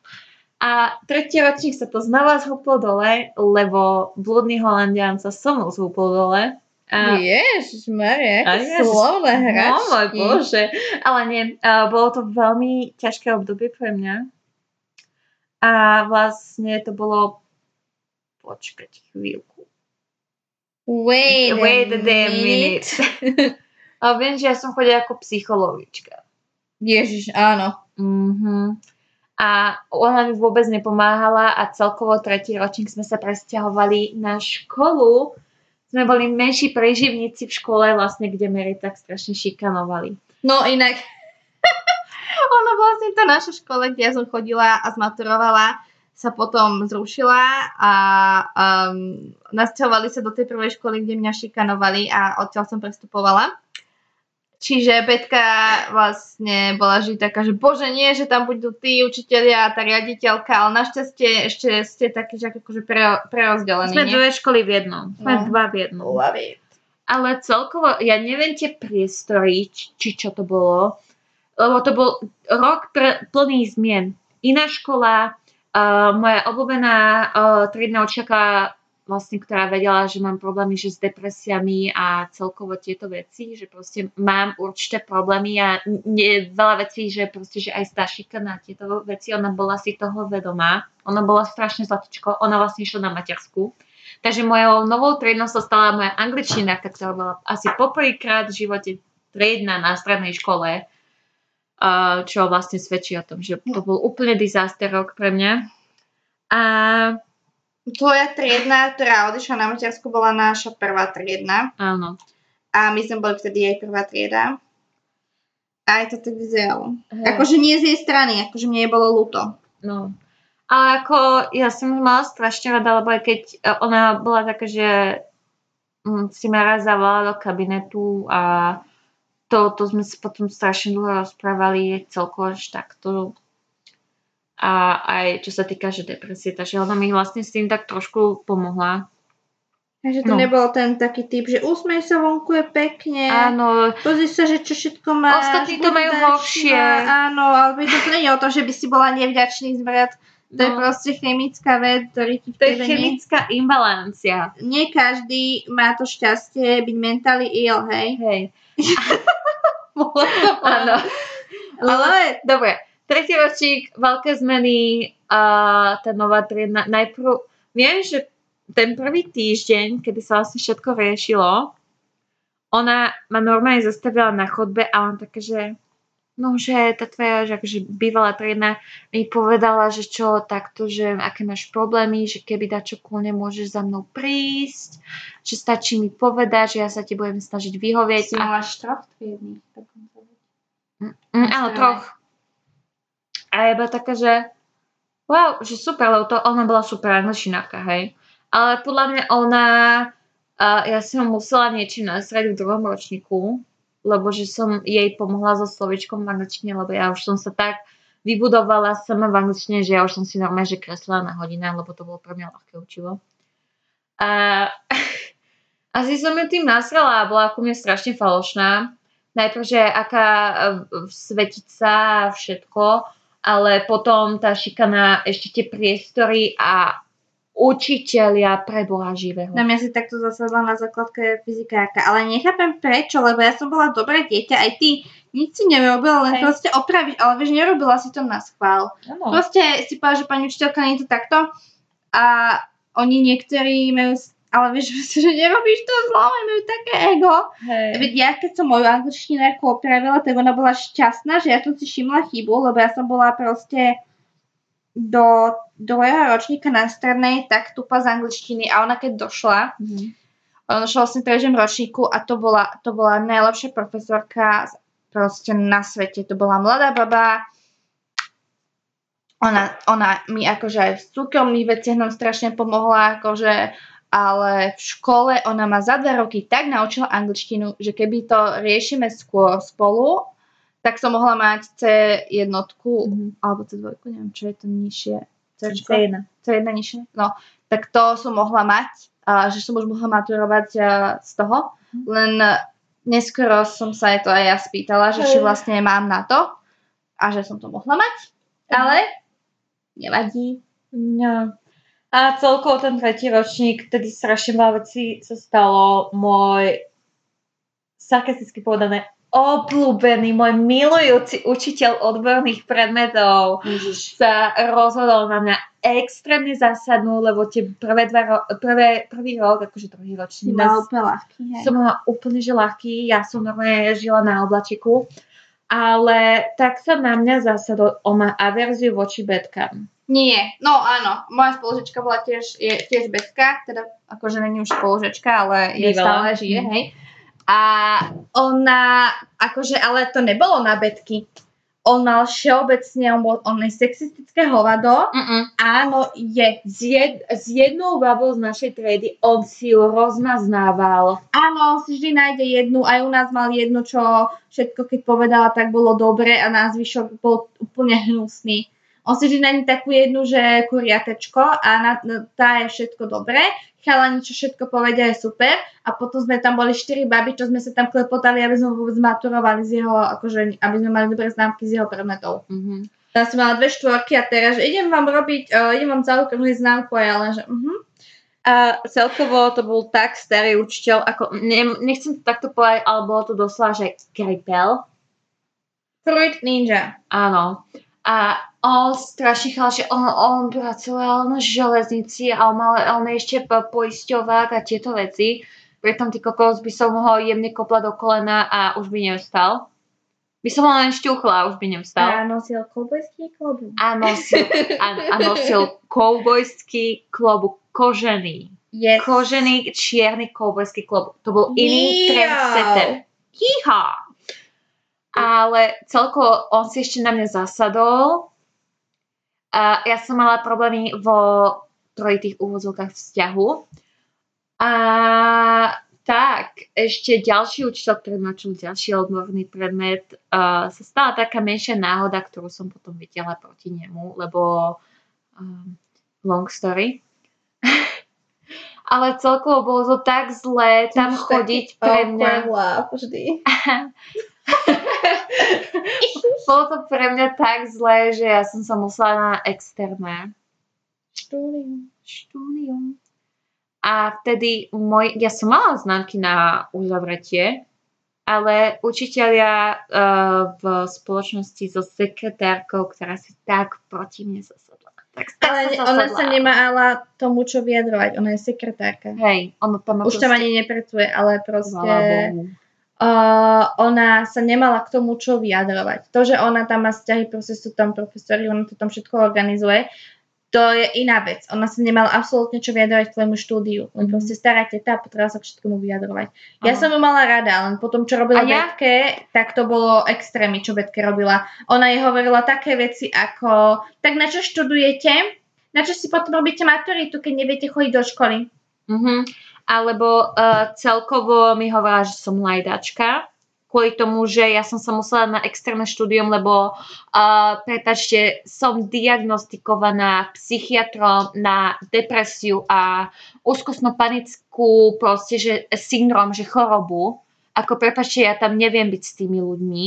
A tretí ročník sa to znova zhúpol dole, lebo blúdny Holandian sa so mnou zhúpol dole. Ježišmarie, aké slovné hračky. No, môj Bože. Ale nie, bolo to veľmi ťažké obdobie pre mňa. A vlastne to bolo... Počkať chvíľku. Wait a minute. A viem, že ja som chodila ako psychologička. Ježiš, áno. Uh-huh. A ona mi vôbec nepomáhala a celkovo tretí ročník sme sa presťahovali na školu. Sme boli menší preživníci v škole, vlastne, kde Mary tak strašne šikanovali. No inak. Ona vlastne tá naša škola, kde ja som chodila a zmaturovala, sa potom zrušila a nasťahovali sa do tej prvej školy, kde mňa šikanovali a odtiaľ som prestupovala. Čiže Betka vlastne bola vždy taká, že bože nie, že tam budú tí učitelia a tá riaditeľka, ale našťastie ešte ste takí, že akože prerozdelení. Sme dve školy v jednom. Sme dva v jednom. Ale celkovo, ja neviem tie priestory, či čo to bolo, lebo to bol rok plný zmien. Iná škola, moja obľúbená triedna učiteľka, vlastne, ktorá vedela, že mám problémy, že s depresiami a celkovo tieto veci, že proste mám určité problémy a veľa vecí, že proste, že aj staršíka na tieto veci, ona bola si toho vedomá. Ona bola strašne zlatičko, ona vlastne išla na matersku. Takže mojou novou triednou sa stala moja angličtinárka, ktorá bola asi poprvýkrát v živote triedna na strednej škole, čo vlastne svedčí o tom, že to bol úplne disaster rok pre mňa. A tvoja triedna, ktorá odišla na matersku, bola naša prvá triedna. Áno. A my sme boli vtedy jej prvá trieda. A aj to tak vyzeralo. Akože nie z jej strany, akože mne je bolo ľúto. No. Ale ako ja som mala strašne rada, lebo aj keď ona bola taká, že si ma raz zavolala do kabinetu a to sme sa potom strašne dlho rozprávali celkovo až takto. A aj čo sa týka, že depresie, takže ona mi vlastne s tým tak trošku pomohla. Takže to nebol ten taký typ, že usmej sa, vonku je pekne. Áno. Pozri sa, že čo všetko máš. Ostatní to majú horšie. Áno, ale to nie je o tom, že by si bola nevďačný zvrat. To je proste chemická vec, ktorý ti... To je chemická imbalancia. Nie každý má to šťastie byť mentally ill, hej? Hej. Áno. Ale dobre. Tretí ročník, veľké zmeny, tá nová triedna, najprv, viem, že ten prvý týždeň, kedy sa vlastne všetko riešilo, ona ma normálne zastavila na chodbe a on také, že no, že tá tvoja, že akože bývalá tréna mi povedala, že čo takto, že aké máš problémy, že keby dačo kľúne môžeš za mnou prísť, že stačí mi povedať, že ja sa ti budem snažiť vyhovieť. Si mala až troch triedných, tak áno, troch. A iba taká, že wow, že super, lebo to ona bola super angličinárka, hej. Ale podľa mňa ona, ja som musela niečím nasrať v druhom ročníku, lebo že som jej pomohla so slovičkom v angličtine, lebo ja už som sa tak vybudovala sama v angličtine, že ja už som si normálne, že kreslila na hodinách, lebo to bolo pre mňa ľahké učivo. Asi som ju tým nasrala a bola ku mne strašne falošná. Najprv, že aká svetica a všetko, ale potom tá šikana, ešte tie priestory a učiteľia pre Boha živého. No mňa si takto zasadla na základke fyzikárka, ale nechápem prečo, lebo ja som bola dobré dieťa, aj ty nič si nerobila, len proste opraviť, ale vieš, nerobila si to na schvál. Ano. Proste si povedala, že pani učiteľka nie je to takto a oni niektorí majú, ale vieš, že nerobíš to zlo, majú také ego. Veď ja keď som moju angličtinárku opravila, tak ona bola šťastná, že ja som si všimla chybu, lebo ja som bola proste do druhého ročníka na strednej, tak tupa z angličtiny a ona keď došla, ona došla vlastne v treťom ročníku a to bola najlepšia profesorka proste na svete. To bola mladá baba, ona mi akože aj v súkromných veciach nám strašne pomohla, akože, ale v škole ona ma za 2 roky tak naučila angličtinu, že keby to riešime skôr spolu, tak som mohla mať C1, alebo C2, neviem, čo je to nižšie. C1 nižšie. No, tak to som mohla mať, že som už mohla maturovať z toho. Len neskoro som sa to aj ja spýtala, že či vlastne mám na to a že som to mohla mať, ale nevadí. No. A celkovo ten tretí ročník, tedy strašne veľa vecí sa stalo. Môj sarkasticky povedané obľúbený, môj milujúci učiteľ odborných predmetov sa rozhodol na mňa extrémne zasadnú, lebo tie prvý rok, akože druhý ročník som mala úplne že ľahký, ja som normálne žila na oblačiku, ale tak sa na mňa zasadol, on má averziu voči betkám. Nie, no áno, moja spolužička bola tiež betka, teda akože není už spolužička, ale je stále žije, hej. A ona, akože, ale to nebolo na betky. On mal všeobecne, on je sexistické hovado. Áno, je. S jednou babou z našej triedy on si ju rozmaznával. Áno, on si vždy nájde jednu. Aj u nás mal jednu, čo všetko, keď povedala, tak bolo dobre a na zvyšok bol úplne hnusný. On si vždy nájde takú jednu, že kuriatečko a tá je všetko dobré. Chalani, čo všetko povedia, je super. A potom sme tam boli 4 baby, čo sme sa tam klepotali, aby sme vôbec maturovali z jeho, akože, aby sme mali dobré známky z jeho predmetov. Ja som mala 2 štvorky a teraz, že idem vám zaokrúhliť známku a ja len, že A celkovo to bol tak starý učiteľ, ako, nechcem to takto povedať, ale bolo to doslova, že kripel. Fruit Ninja. Áno. A on strašne chal, že on pracoval na železnici a on ešte poisťovák a tieto veci. Preto ty kokos by som ho jemne kopla do kolena a už by nevstal. By som ho len šťuchla, už by nevstal. A nosil koubojský klobúk. A nosil koubojský klobúk kožený. Yes. Kožený čierny koubojský klobúk. To bol iný trendsetter. Híha! Ale celkovo on si ešte na mňa zasadol. A ja som mala problémy vo trojitých úvodzovkách vzťahu. A tak, ešte ďalší učiteľ, ktorý načul ďalší odborný predmet, sa stala taká menšia náhoda, ktorú som potom videla proti nemu, lebo long story. Ale celkovo bolo to tak zlé tam chodiť pre mňa. Bolo to pre mňa tak zlé, že ja som sa musela na externé štúdium. A vtedy ja som mala známky na uzavretie, ale učiteľia v spoločnosti so sekretárkou, ktorá si tak proti mne zasadla. Ale ona sa nemála tomu, čo vyjadrovať. Ona je sekretárka. Hej, ona tam už proste... tam ani nepracuje, ale proste ona sa nemala k tomu, čo vyjadrovať. To, že ona tam má vzťahy, proste sú tam profesori, ona to tam všetko organizuje, to je iná vec. Ona sa nemala absolútne čo vyjadrovať k tvojmu štúdiu. Len proste stará teta, potrebovala sa k všetkomu vyjadrovať. Ja som ju mala rada, len potom, čo robila Betke, tak to bolo extrémy, čo Betke robila. Ona jej hovorila také veci ako, tak na čo študujete? Na čo si potom robíte maturitu, keď neviete chodiť do školy? Alebo celkovo mi hovorila, že som lajdačka, kvôli tomu, že ja som sa musela na externé štúdium, lebo pretačte, som diagnostikovaná psychiatrom na depresiu a úzkostno-panickú proste, že syndrom, že chorobu. Ako prepáčte, ja tam neviem byť s tými ľuďmi.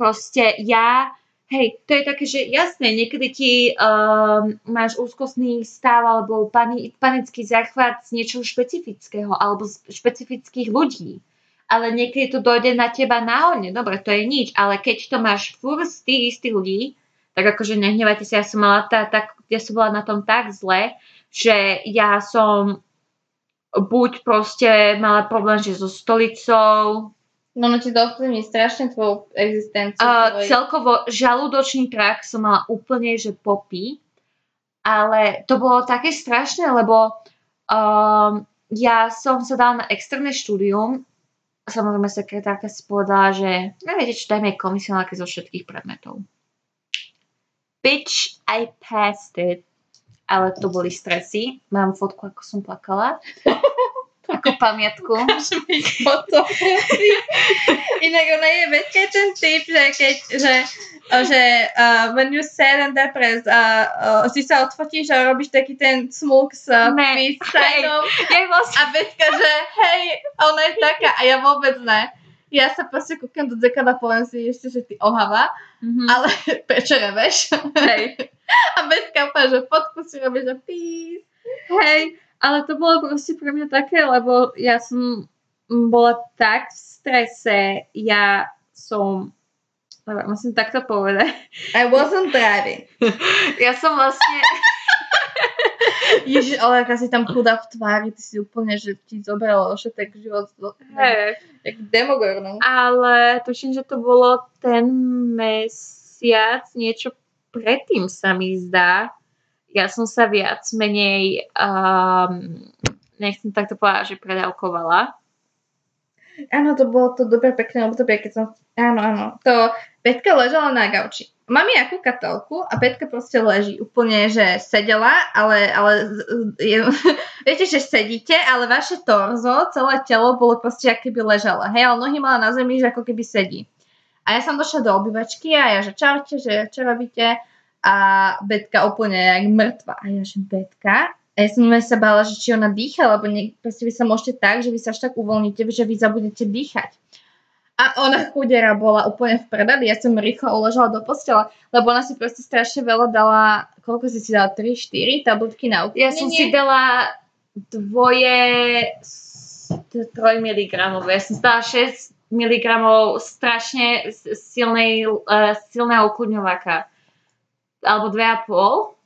Proste ja... Hej, to je také, že jasné, niekedy ti máš úzkostný stav alebo panický záchvat z niečoho špecifického alebo z špecifických ľudí. Ale niekedy to dojde na teba náhodne. Dobre, to je nič, ale keď to máš furt z tých istých ľudí, tak akože nehnevajte sa, ja som mala na tom tak zle, že ja som buď proste mala problém, že so stolicou. No, no ti to ovplyvní strašne tvoju existenciu. Celkovo žalúdočný trakt som mala úplne, že popí. Ale to bolo také strašné, lebo ja som sa dala na externé štúdium. Samozrejme sekretárka si povedala, že neviete, čo dajme komisionálke zo všetkých predmetov. Bitch, I passed it. Ale to boli stresy. Mám fotku, ako som plakala. Ako pamiatku. Inak ona je bezkečný typ, že when you sad and depressed si sa odfotíš a robíš taký ten smúk s peace signom a Betka, že hej, ona je taká a ja vôbec ne. Ja sa proste kúkam do dzekada, poviem si ešte, že ty ohava, ale prečo reveš? Hej. A Betka úplne, že fotku si robíš a peace. Hej. Ale to bolo proste pre mňa také, lebo ja som bola tak v strese, ja som, musím takto povedať. I wasn't driving. Ja som vlastne... Ježiš, ale aká si tam chuda v tvári, ty si úplne, že ti zobralo všetek život. Hej. Jak Demogorgon. Ale tuším, že to bolo ten mesiac, niečo predtým sa mi zdá. Ja som sa viac menej, nechcem takto povedať, že predávkovala. Áno, to bolo to dobré, pekné obdobie, keď som... Áno. To Betka ležala na gauči. Mám nejakú katolku a Betka proste leží úplne, že sedela, ale viete, že sedíte, ale vaše torzo, celé telo bolo proste, ako keby ležala. Hej, ale nohy mala na zemi, že ako keby sedí. A ja som došla do obývačky a ja, že čaute, že čo robíte... A Betka úplne jak mŕtva. A ja, že Betka? A ja som sa bála, že či ona dýcha, lebo proste vy sa môžete tak, že vy sa až tak uvoľníte, že vy zabudete dýchať. A ona chudera bola úplne v prdeli. Ja som rýchlo uložila do postele, lebo ona si proste strašne veľa dala, koľko si dala? 3-4 tabletky na uklonenie? Ja som si dala 3 mg. Ja som dala 6 mg strašne silného ukludňováka. Alebo 2,5.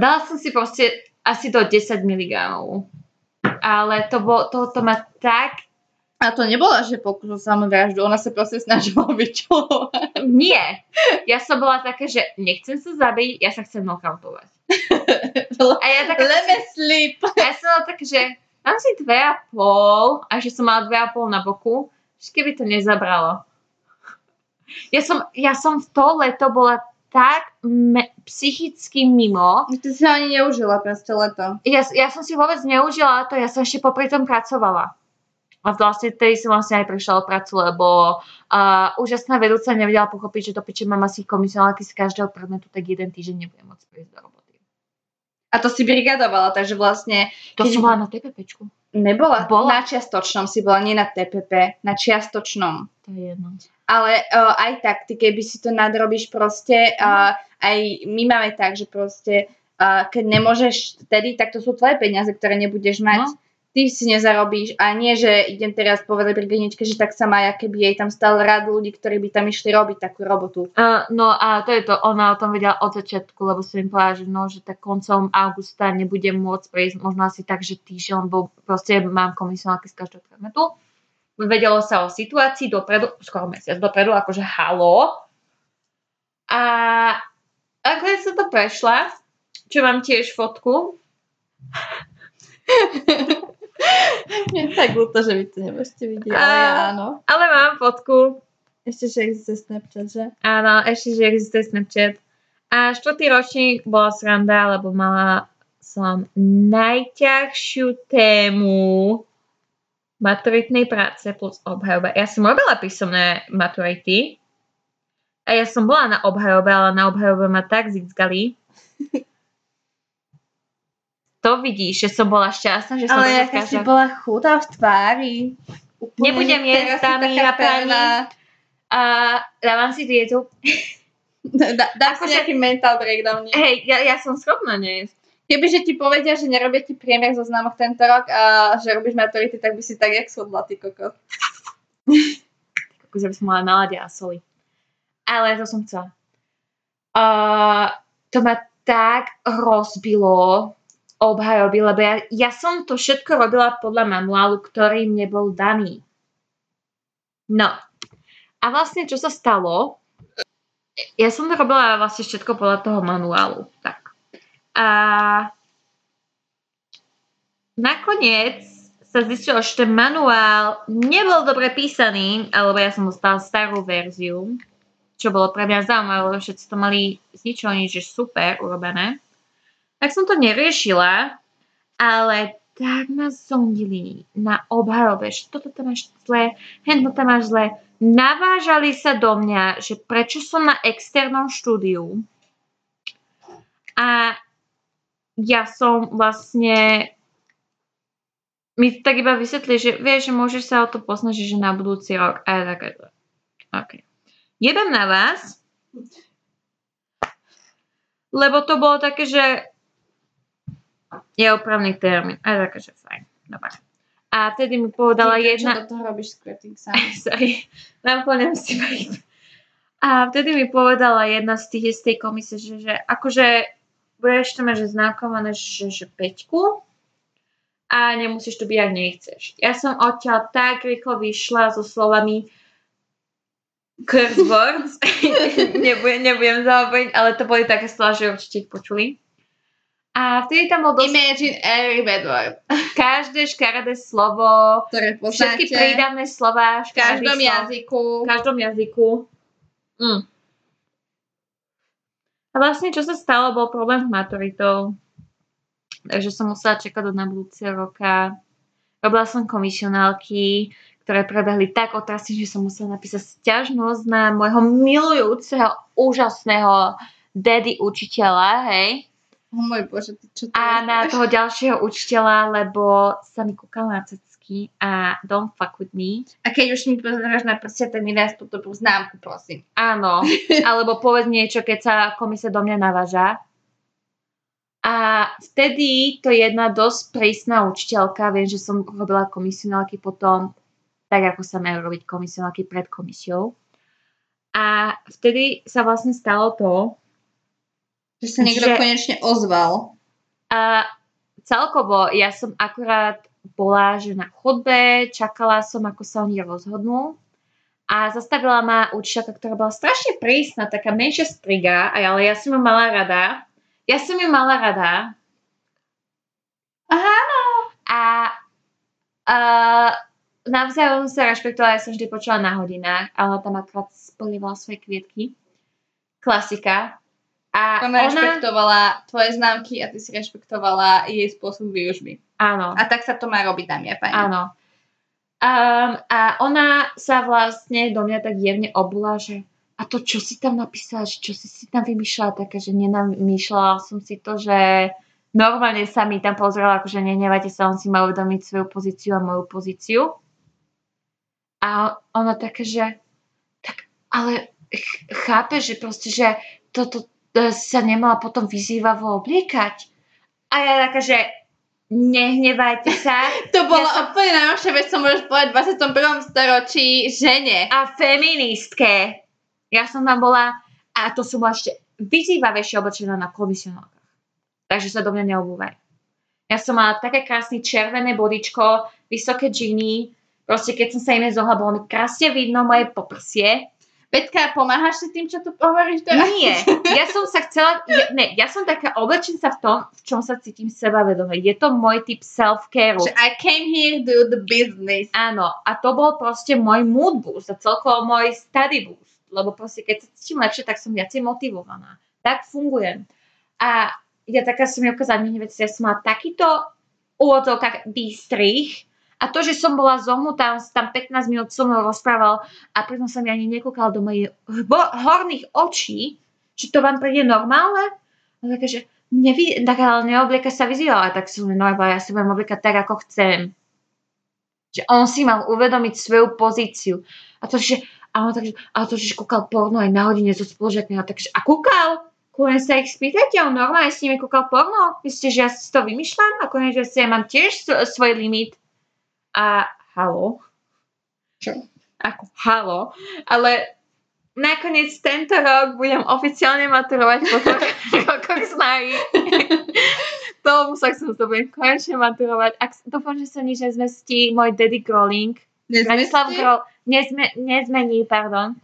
Dala som si proste asi do 10 mg. Ale to ma tak... A to nebola, že pokusil samovraždu. Ona sa proste snažila vyčulovať. Nie. Ja som bola taká, že nechcem sa zabiť, ja sa chcem nokautovať. A ja taká... Let me sleep. Ja som bola taká, že mám si 2,5 a že som mala 2,5 na boku, že keby to nezabralo. Ja som v to leto bola tak psychicky mimo. Ty si ani neužila proste leto. Ja som si vôbec neužila to, ja som ešte popri tom pracovala. A vlastne tedy som vlastne aj prišla o prácu, lebo úžasná vedúca nevedela pochopiť, že to piče mám asi komisionálky z každého predmetu, tak jeden týždeň nebudem môcť prísť do roboty. A to si brigadovala, takže vlastne... To si bola na TPPčku. Nebola. Na čiastočnom si bola, nie na TPP, na čiastočnom. To je jedno. Ale aj tak, ty keby si to nadrobíš proste, aj my máme tak, že proste, keď nemôžeš, tedy tak to sú tvoje peniaze, ktoré nebudeš mať. ty si nezarobíš, a nie, že idem teraz povedať pri Geničke, že tak sama, ja keby jej tam stal rád ľudí, ktorí by tam išli robiť takú robotu. No a to je to, ona o tom vedela od začiatku, lebo som im povedala, že no, že tak koncom augusta nebudem môcť prejsť, možno asi tak, že týždeň, lebo proste mám komisionálky z každého predmetu. Vedelo sa o situácii dopredu, skoro mesiac dopredu, akože halo. A ako sa to prešla, čo mám tiež fotku. Nie je tak ľúto, že vy to nemôžete vidieť, ale ja áno. Ale mám fotku. Ešte, že existuje Snapchat, že? Áno, ešte, že existuje Snapchat. A 4. ročník bola sranda, lebo mala som najťažšiu tému maturitnej práce plus obhajoba. Ja som robila písomné maturity a ja som bola na obhajobe, ale na obhajobe ma tak získali. To vidíš, že som bola šťastná, že som bola taká... Ale jaká si bola chudá v tvári. Úplne, nebudem jesť dámy a páni. A dávam si dietu. Dám si nejaký mental breakdown. Hej, ja som schopná nejesť. Kebyže ti povedia, že nerobia ti priemer zo známok tento rok a že robíš maturity, tak by si tak jak schudla, ty kokot. Akože by som mala naladia a soli. Ale to som chcela. To ma tak rozbilo... obhajoby, lebo ja som to všetko robila podľa manuálu, ktorý mne bol daný. No. A vlastne, čo sa stalo? Ja som to robila vlastne všetko podľa toho manuálu. Tak. A nakoniec sa zistilo, že ten manuál nebol dobre písaný, alebo ja som dostala starú verziu, čo bolo pre mňa zaujímavé, lebo všetci to mali z ničoho nič, že super urobené. Tak som to neriešila, ale tak ma zondili na obhajobe, že toto tam máš zle, hento tam máš zle. Navážali sa do mňa, že prečo som na externom štúdiu a ja som vlastne mi tak iba vysvetlili, že vieš, že môžeš sa o to posnažiť, že na budúci rok a ja také. Okay. Jedem na vás, lebo to bolo také, že je opravný termín. Aj také, že fajn. Dobre. A vtedy mi povedala jedna... Čo toto robíš scripting sám? Sorry. Náplňam si mať. A vtedy mi povedala jedna z tej komise, že akože budeš to mať, že známkované, že 5 a nemusíš to byť, ak nechceš. Ja som odtiaľ tak rýchlo vyšla so slovami curse words. Nebudem zaobeň, ale to boli také slova, že určite počuli. A vtedy tam bol dosť... Imagine every bad word. Každé škaredé slovo, ktoré poznáte, všetky prídavné slova, v každom jazyku. A vlastne, čo sa stalo, bol problém s maturitou. Takže som musela čekať od na budúce roka. Robila som komisionálky, ktoré prebehli tak otrasne, že som musela napísať sťažnosť na môjho milujúceho, úžasného daddy učiteľa, hej. Oh môj Bože, ty čo to a je? Na toho ďalšieho učiteľa, lebo sa mi kúkal na cecky a don't fuck with me. A keď už mi pozeraš na prste, tak mi dáš tú dobrú známku, prosím. Áno, alebo povedz niečo, keď sa komisia do mňa naváža. A vtedy to jedna dosť prísna učiteľka, viem, že som robila komisionálky potom, tak ako sa majú robiť komisionálky pred komisiou. A vtedy sa vlastne stalo to, že sa niekto konečne ozval. A celkovo, ja som akurát bola, že na chodbe, čakala som, ako sa oni rozhodnú. A zastavila ma učiteľka, ktorá bola strašne prísna, taká menšia striga, ale ja som ju mala rada. Aha. A navzájom sa rešpektovala, ja som vždy počula na hodinách, ale tam akurát spolievala svoje kvietky. Klasika. A ona rešpektovala tvoje známky a ty si rešpektovala jej spôsob výužby. Áno. A tak sa to má robiť, dámy a páni. Áno. A ona sa vlastne do mňa tak jemne obula, že a to, čo si tam napísala, čo si tam vymýšľala, také, že nenamýšľala som si to, že normálne sa mi tam pozrela, akože nenevajte sa, on si mal uvedomiť svoju pozíciu a moju pozíciu. A ona také, že tak, ale chápe, že proste, že toto sa nemala potom vyzývavo obliekať. A ja taká, že Nehnevajte sa. To bolo úplne najhoršia vec, čo môžeš povedať v 21. storočí žene. A feministke. Ja som tam bola a to som bola ešte vyzývavejšie oblečená na komisionálkach. Takže sa do mňa neobúvaj. Ja som mala také krásne červené bodičko, vysoké džiny. Proste keď som sa im zohla, bolo mi krásne vidno moje poprsie. Betka, pomáhaš si tým, čo tu hovoríš teraz? Nie, ja som sa chcela... Ja som taká, oblečím sa v tom, v čom sa cítim sebavedomé. Je to môj typ self-care. I came here to do the business. Áno, a to bol proste môj mood boost a celkovo môj study boost. Lebo proste, keď sa cítim lepšie, tak som viacej motivovaná. Tak fungujem. A ja taká som mi ukázala, ja som mala takýto úvodzovkách bystrých. A to, že som bola zohnutá, tam 15 minút so mnou rozprával a preto som ja ani nekúkala do mojich horných očí, či to vám príde normálne? A také, že tak ale neoblieka sa vyzývala, tak som normálne, ja si budem obliekať tak, ako chcem. Že on si mal uvedomiť svoju pozíciu. A to, že, ale to, že kúkal porno aj na hodine so spoložiakmi, a kúkal? Kúren sa ich spýtate, on normálne s nimi kúkal porno? Myslíte, že ja si to vymýšľam? A kúren, že ja mám tiež svoj limit. A halo. Čo? Ako halo. Ale nakoniec tento rok budem oficiálne maturovať po snahy. Tomu sa chcem to budem konečne maturovať. Dúfam, že sa nič nezmestí môj Daddy Growling. Nezmení, pardon.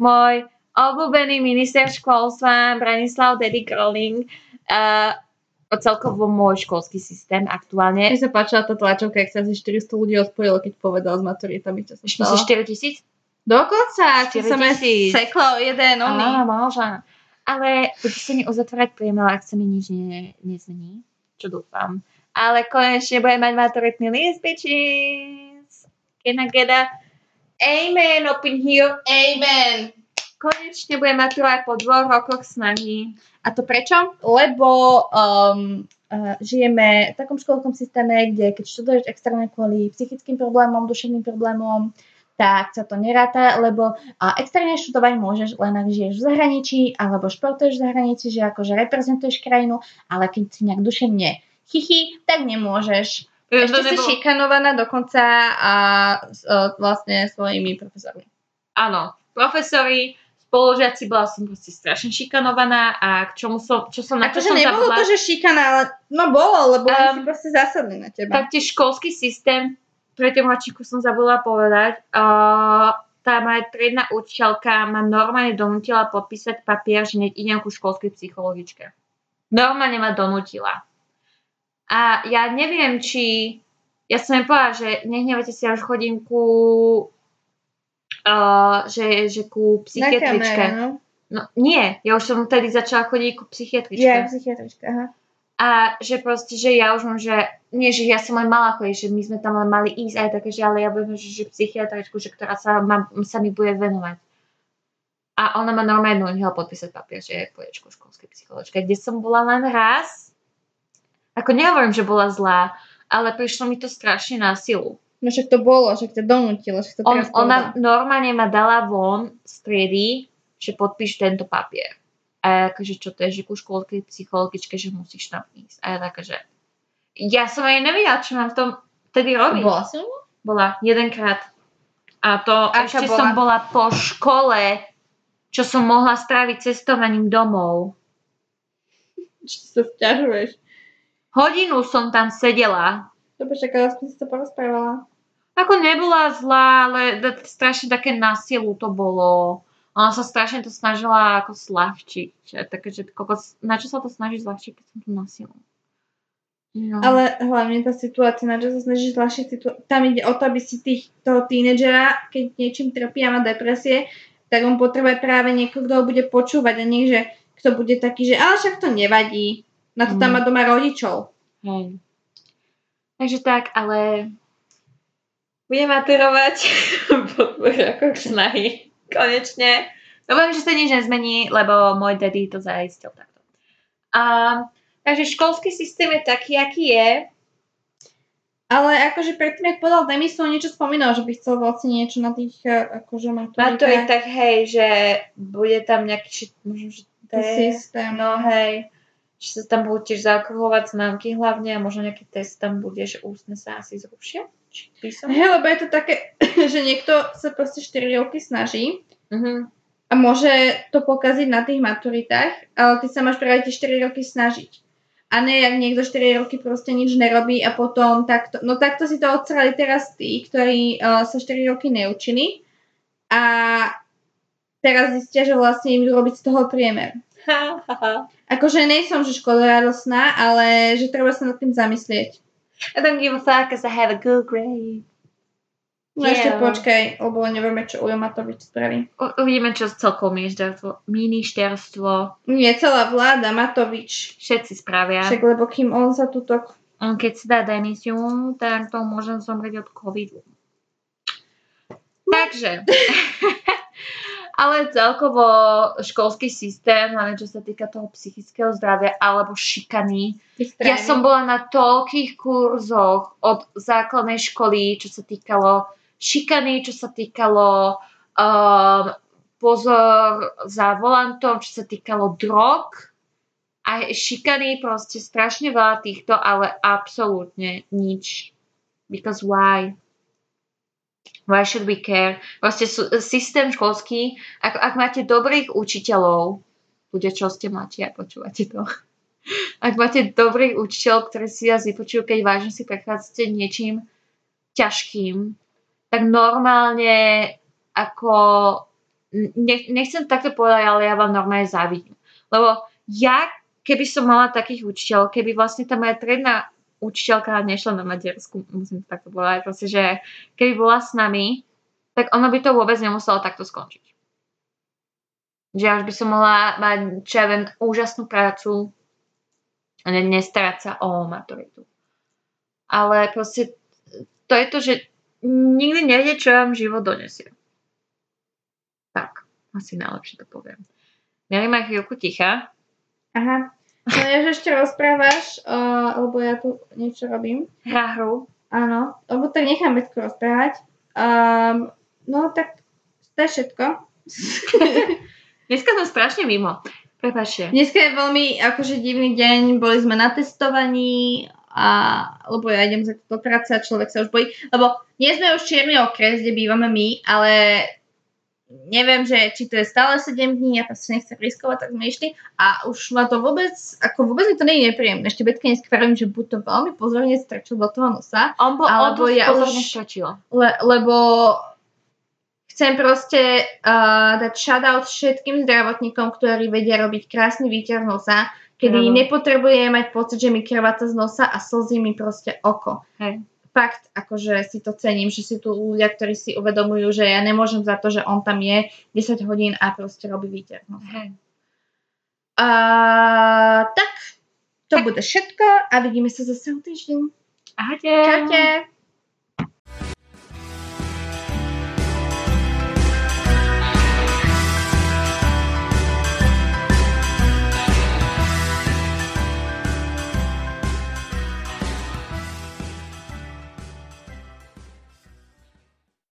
Môj obľúbený minister školstva Branislav Daddy Growling a celkovo môj školský systém aktuálne. Mne sa páčila tá tlačovka, ak sa asi 400 ľudí odpojilo, keď povedal s maturitami, čo sa stalo. 4 000? Dokonca, čo sa mi seklo jeden oný. Áno, možno. Ale bude sa mi uzatvárať príjemno, ak sa mi nič nezmení, čo dúfam. Ale konečne bude mať maturitný list, bitches. Kenageda. Amen, open here. Amen. Konečne bude maturovať po 2 rokoch snahy. A to prečo? Lebo žijeme v takom školskom systéme, kde keď študuješ externé kvôli psychickým problémom, duševným problémom, tak sa to neráta, lebo externe študovať môžeš len ak žiješ v zahraničí, alebo športuješ v zahraničí, že akože reprezentuješ krajinu, ale keď si nejak duševne chichy, tak nemôžeš. Ešte si šikanovaná dokonca a vlastne svojimi profesormi. Áno, profesori, spolužiaci, bola som proste strašne šikanovaná a k čomu som, čo som na to som nebolo zabudla, to, že šikana, ale no bolo, lebo oni si proste zásadli na teba. Taktiež školský systém, pre tým hračíku som zabudla povedať, tá moja triedna učiteľka ma normálne donútila podpísať papier, že idem ku školskej psychologičke. Normálne ma donútila. A ja neviem, či... Ja som jej povedala, že nehnevate sa, už chodím ku... že ku psychiatričke. Kamere, no? No, nie, ja už som tedy začala chodiť ku psychiatričke. Ja, psychiatrička, aha. A že proste, že ja už mám, že nie, že ja som len mala chodiť, že my sme tam len mali ísť aj také, že ale ja budem, že psychiatričku, že ktorá sa mi bude venovať. A ona ma normálne nechal podpísať papier, že je pôjdečku školskej psycholočke, kde som bola len raz. Ako nehovorím, že bola zlá, ale prišlo mi to strašne na silu. No však to bolo, však to donútilo. Však to ona normálne ma dala von z triedy, že podpíš tento papier. A ja akože, čo to je, že ku školke psychologičke, že musíš tam ísť. A ja takáže, ja som aj nevidela, čo mám v tom vtedy robiť. Bola som? Bola, jedenkrát. A to ešte som bola po škole, čo som mohla stráviť cestovaním domov. Čo sa sťažuješ? Hodinu som tam sedela. Dobre, čakala, aspoň si to porozprávala. Ako nebola zlá, ale strašne také násilu to bolo. Ona sa strašne to snažila ako zľahčiť. Takže na čo sa to snaží zľahčiť, keď som tu násilu? No. Ale hlavne tá situácia, na čo sa snaží zľahčiť, tam ide o to, aby si toho tínedžera, keď niečím trpí a má depresie, tak on potrebuje práve niekoho, kto ho bude počúvať a nie, že kto bude taký, že ale však to nevadí. Na to tam má doma rodičov. Hej. Takže tak, ale budem maturovať po 2 rokoch snahy. Konečne. No viem, že sa nič nezmení, lebo môj daddy to zaistil takto. Takže školský systém je taký, aký je. Ale akože predtým, ak podal demisiu, niečo spomínal, že by chcel vlastne niečo na tých akože maturitách. Maturitách, hej, že bude tam nejaký systém. No hej. Či sa tam budú tiež zaokrúhľovať známky hlavne a možno nejaký test tam bude, že ústne sa asi zrušia? Či písom? Hej, lebo je to také, že niekto sa proste 4 roky snaží a môže to pokaziť na tých maturitách, ale ty sa máš práve tie 4 roky snažiť. A ne, jak niekto 4 roky proste nič nerobí a potom takto, no takto si to odsrali teraz tí, ktorí sa 4 roky neučili a teraz zistia, že vlastne im budú robiť z toho priemer. Akože nie som, že škodoradosná, ale že treba sa nad tým zamyslieť. I don't give a fuck, cause I have a good grade. No yeah. Ešte počkaj, lebo nevieme, čo Ujo Matovič spraví. Uvidíme, čo celkom ministerstvo. Nie, celá vláda, Matovič. Všetci spravia. Však, lebo kým on sa tutok... On keď si dá demisiu, tak to môžem zomrieť od covidu. Takže... Ale celkovo školský systém, hlavne čo sa týka toho psychického zdravia alebo šikany. Ja som bola na toľkých kurzoch od základnej školy, čo sa týkalo šikany, čo sa týkalo pozor za volantom, čo sa týkalo drog a šikany, proste strašne veľa týchto, ale absolútne nič. Because why? Why should we care? Vlastne systém školský, ak máte dobrých učiteľov, bude čo ste mladší, ak počúvate to. Ak máte dobrých učiteľov, ktorí si vás vypočujú, keď vážne si prechádzate niečím ťažkým, tak normálne ako, nechcem takto povedať, ale ja vám normálne závidím. Lebo ja, keby som mala takých učiteľov, keby vlastne tá moja triedna učiteľka nešla na Maďarsku, musím to takto povedať, proste, že keby bola s nami, tak ona by to vôbec nemusela takto skončiť. Že až by som mohla mať, čo ja viem, úžasnú prácu a nestarať sa o maturitu. Ale proste to je to, že nikdy nevie, čo vám život donesie. Tak, asi najlepšie to poviem. Mieli ma chvíľku ticha. Aha. No ja ešte rozprávaš, lebo ja tu niečo robím. Hra hru. Áno, lebo tak nechám Betku rozprávať. No tak to je všetko. Dneska som strašne mimo. Prepáčte. Dneska je veľmi akože divný deň, boli sme na testovaní, lebo ja idem za to práce a človek sa už bojí. Lebo nie sme už čierny okres, kde bývame my, ale... Neviem, že či to je stále 7 dní, ja proste nechcem riskovať, tak sme išli a už ma to vôbec, ako vôbec mi to nie je nepríjemné. Ešte Betkin skvarím, že buď to veľmi pozorne strčil do toho nosa, alebo ja už... Lebo chcem proste dať shoutout všetkým zdravotníkom, ktorí vedia robiť krásny výťah nosa, kedy nepotrebuje mať pocit, že mi krváca z nosa a slzí mi proste oko. Hej. Fakt, akože si to cením, že si tu ľudia, ktorí si uvedomujú, že ja nemôžem za to, že on tam je 10 hodín a proste robí výťah. Hej. Tak, to bude všetko a vidíme sa zase o týždeň. Ahojte. Čaute.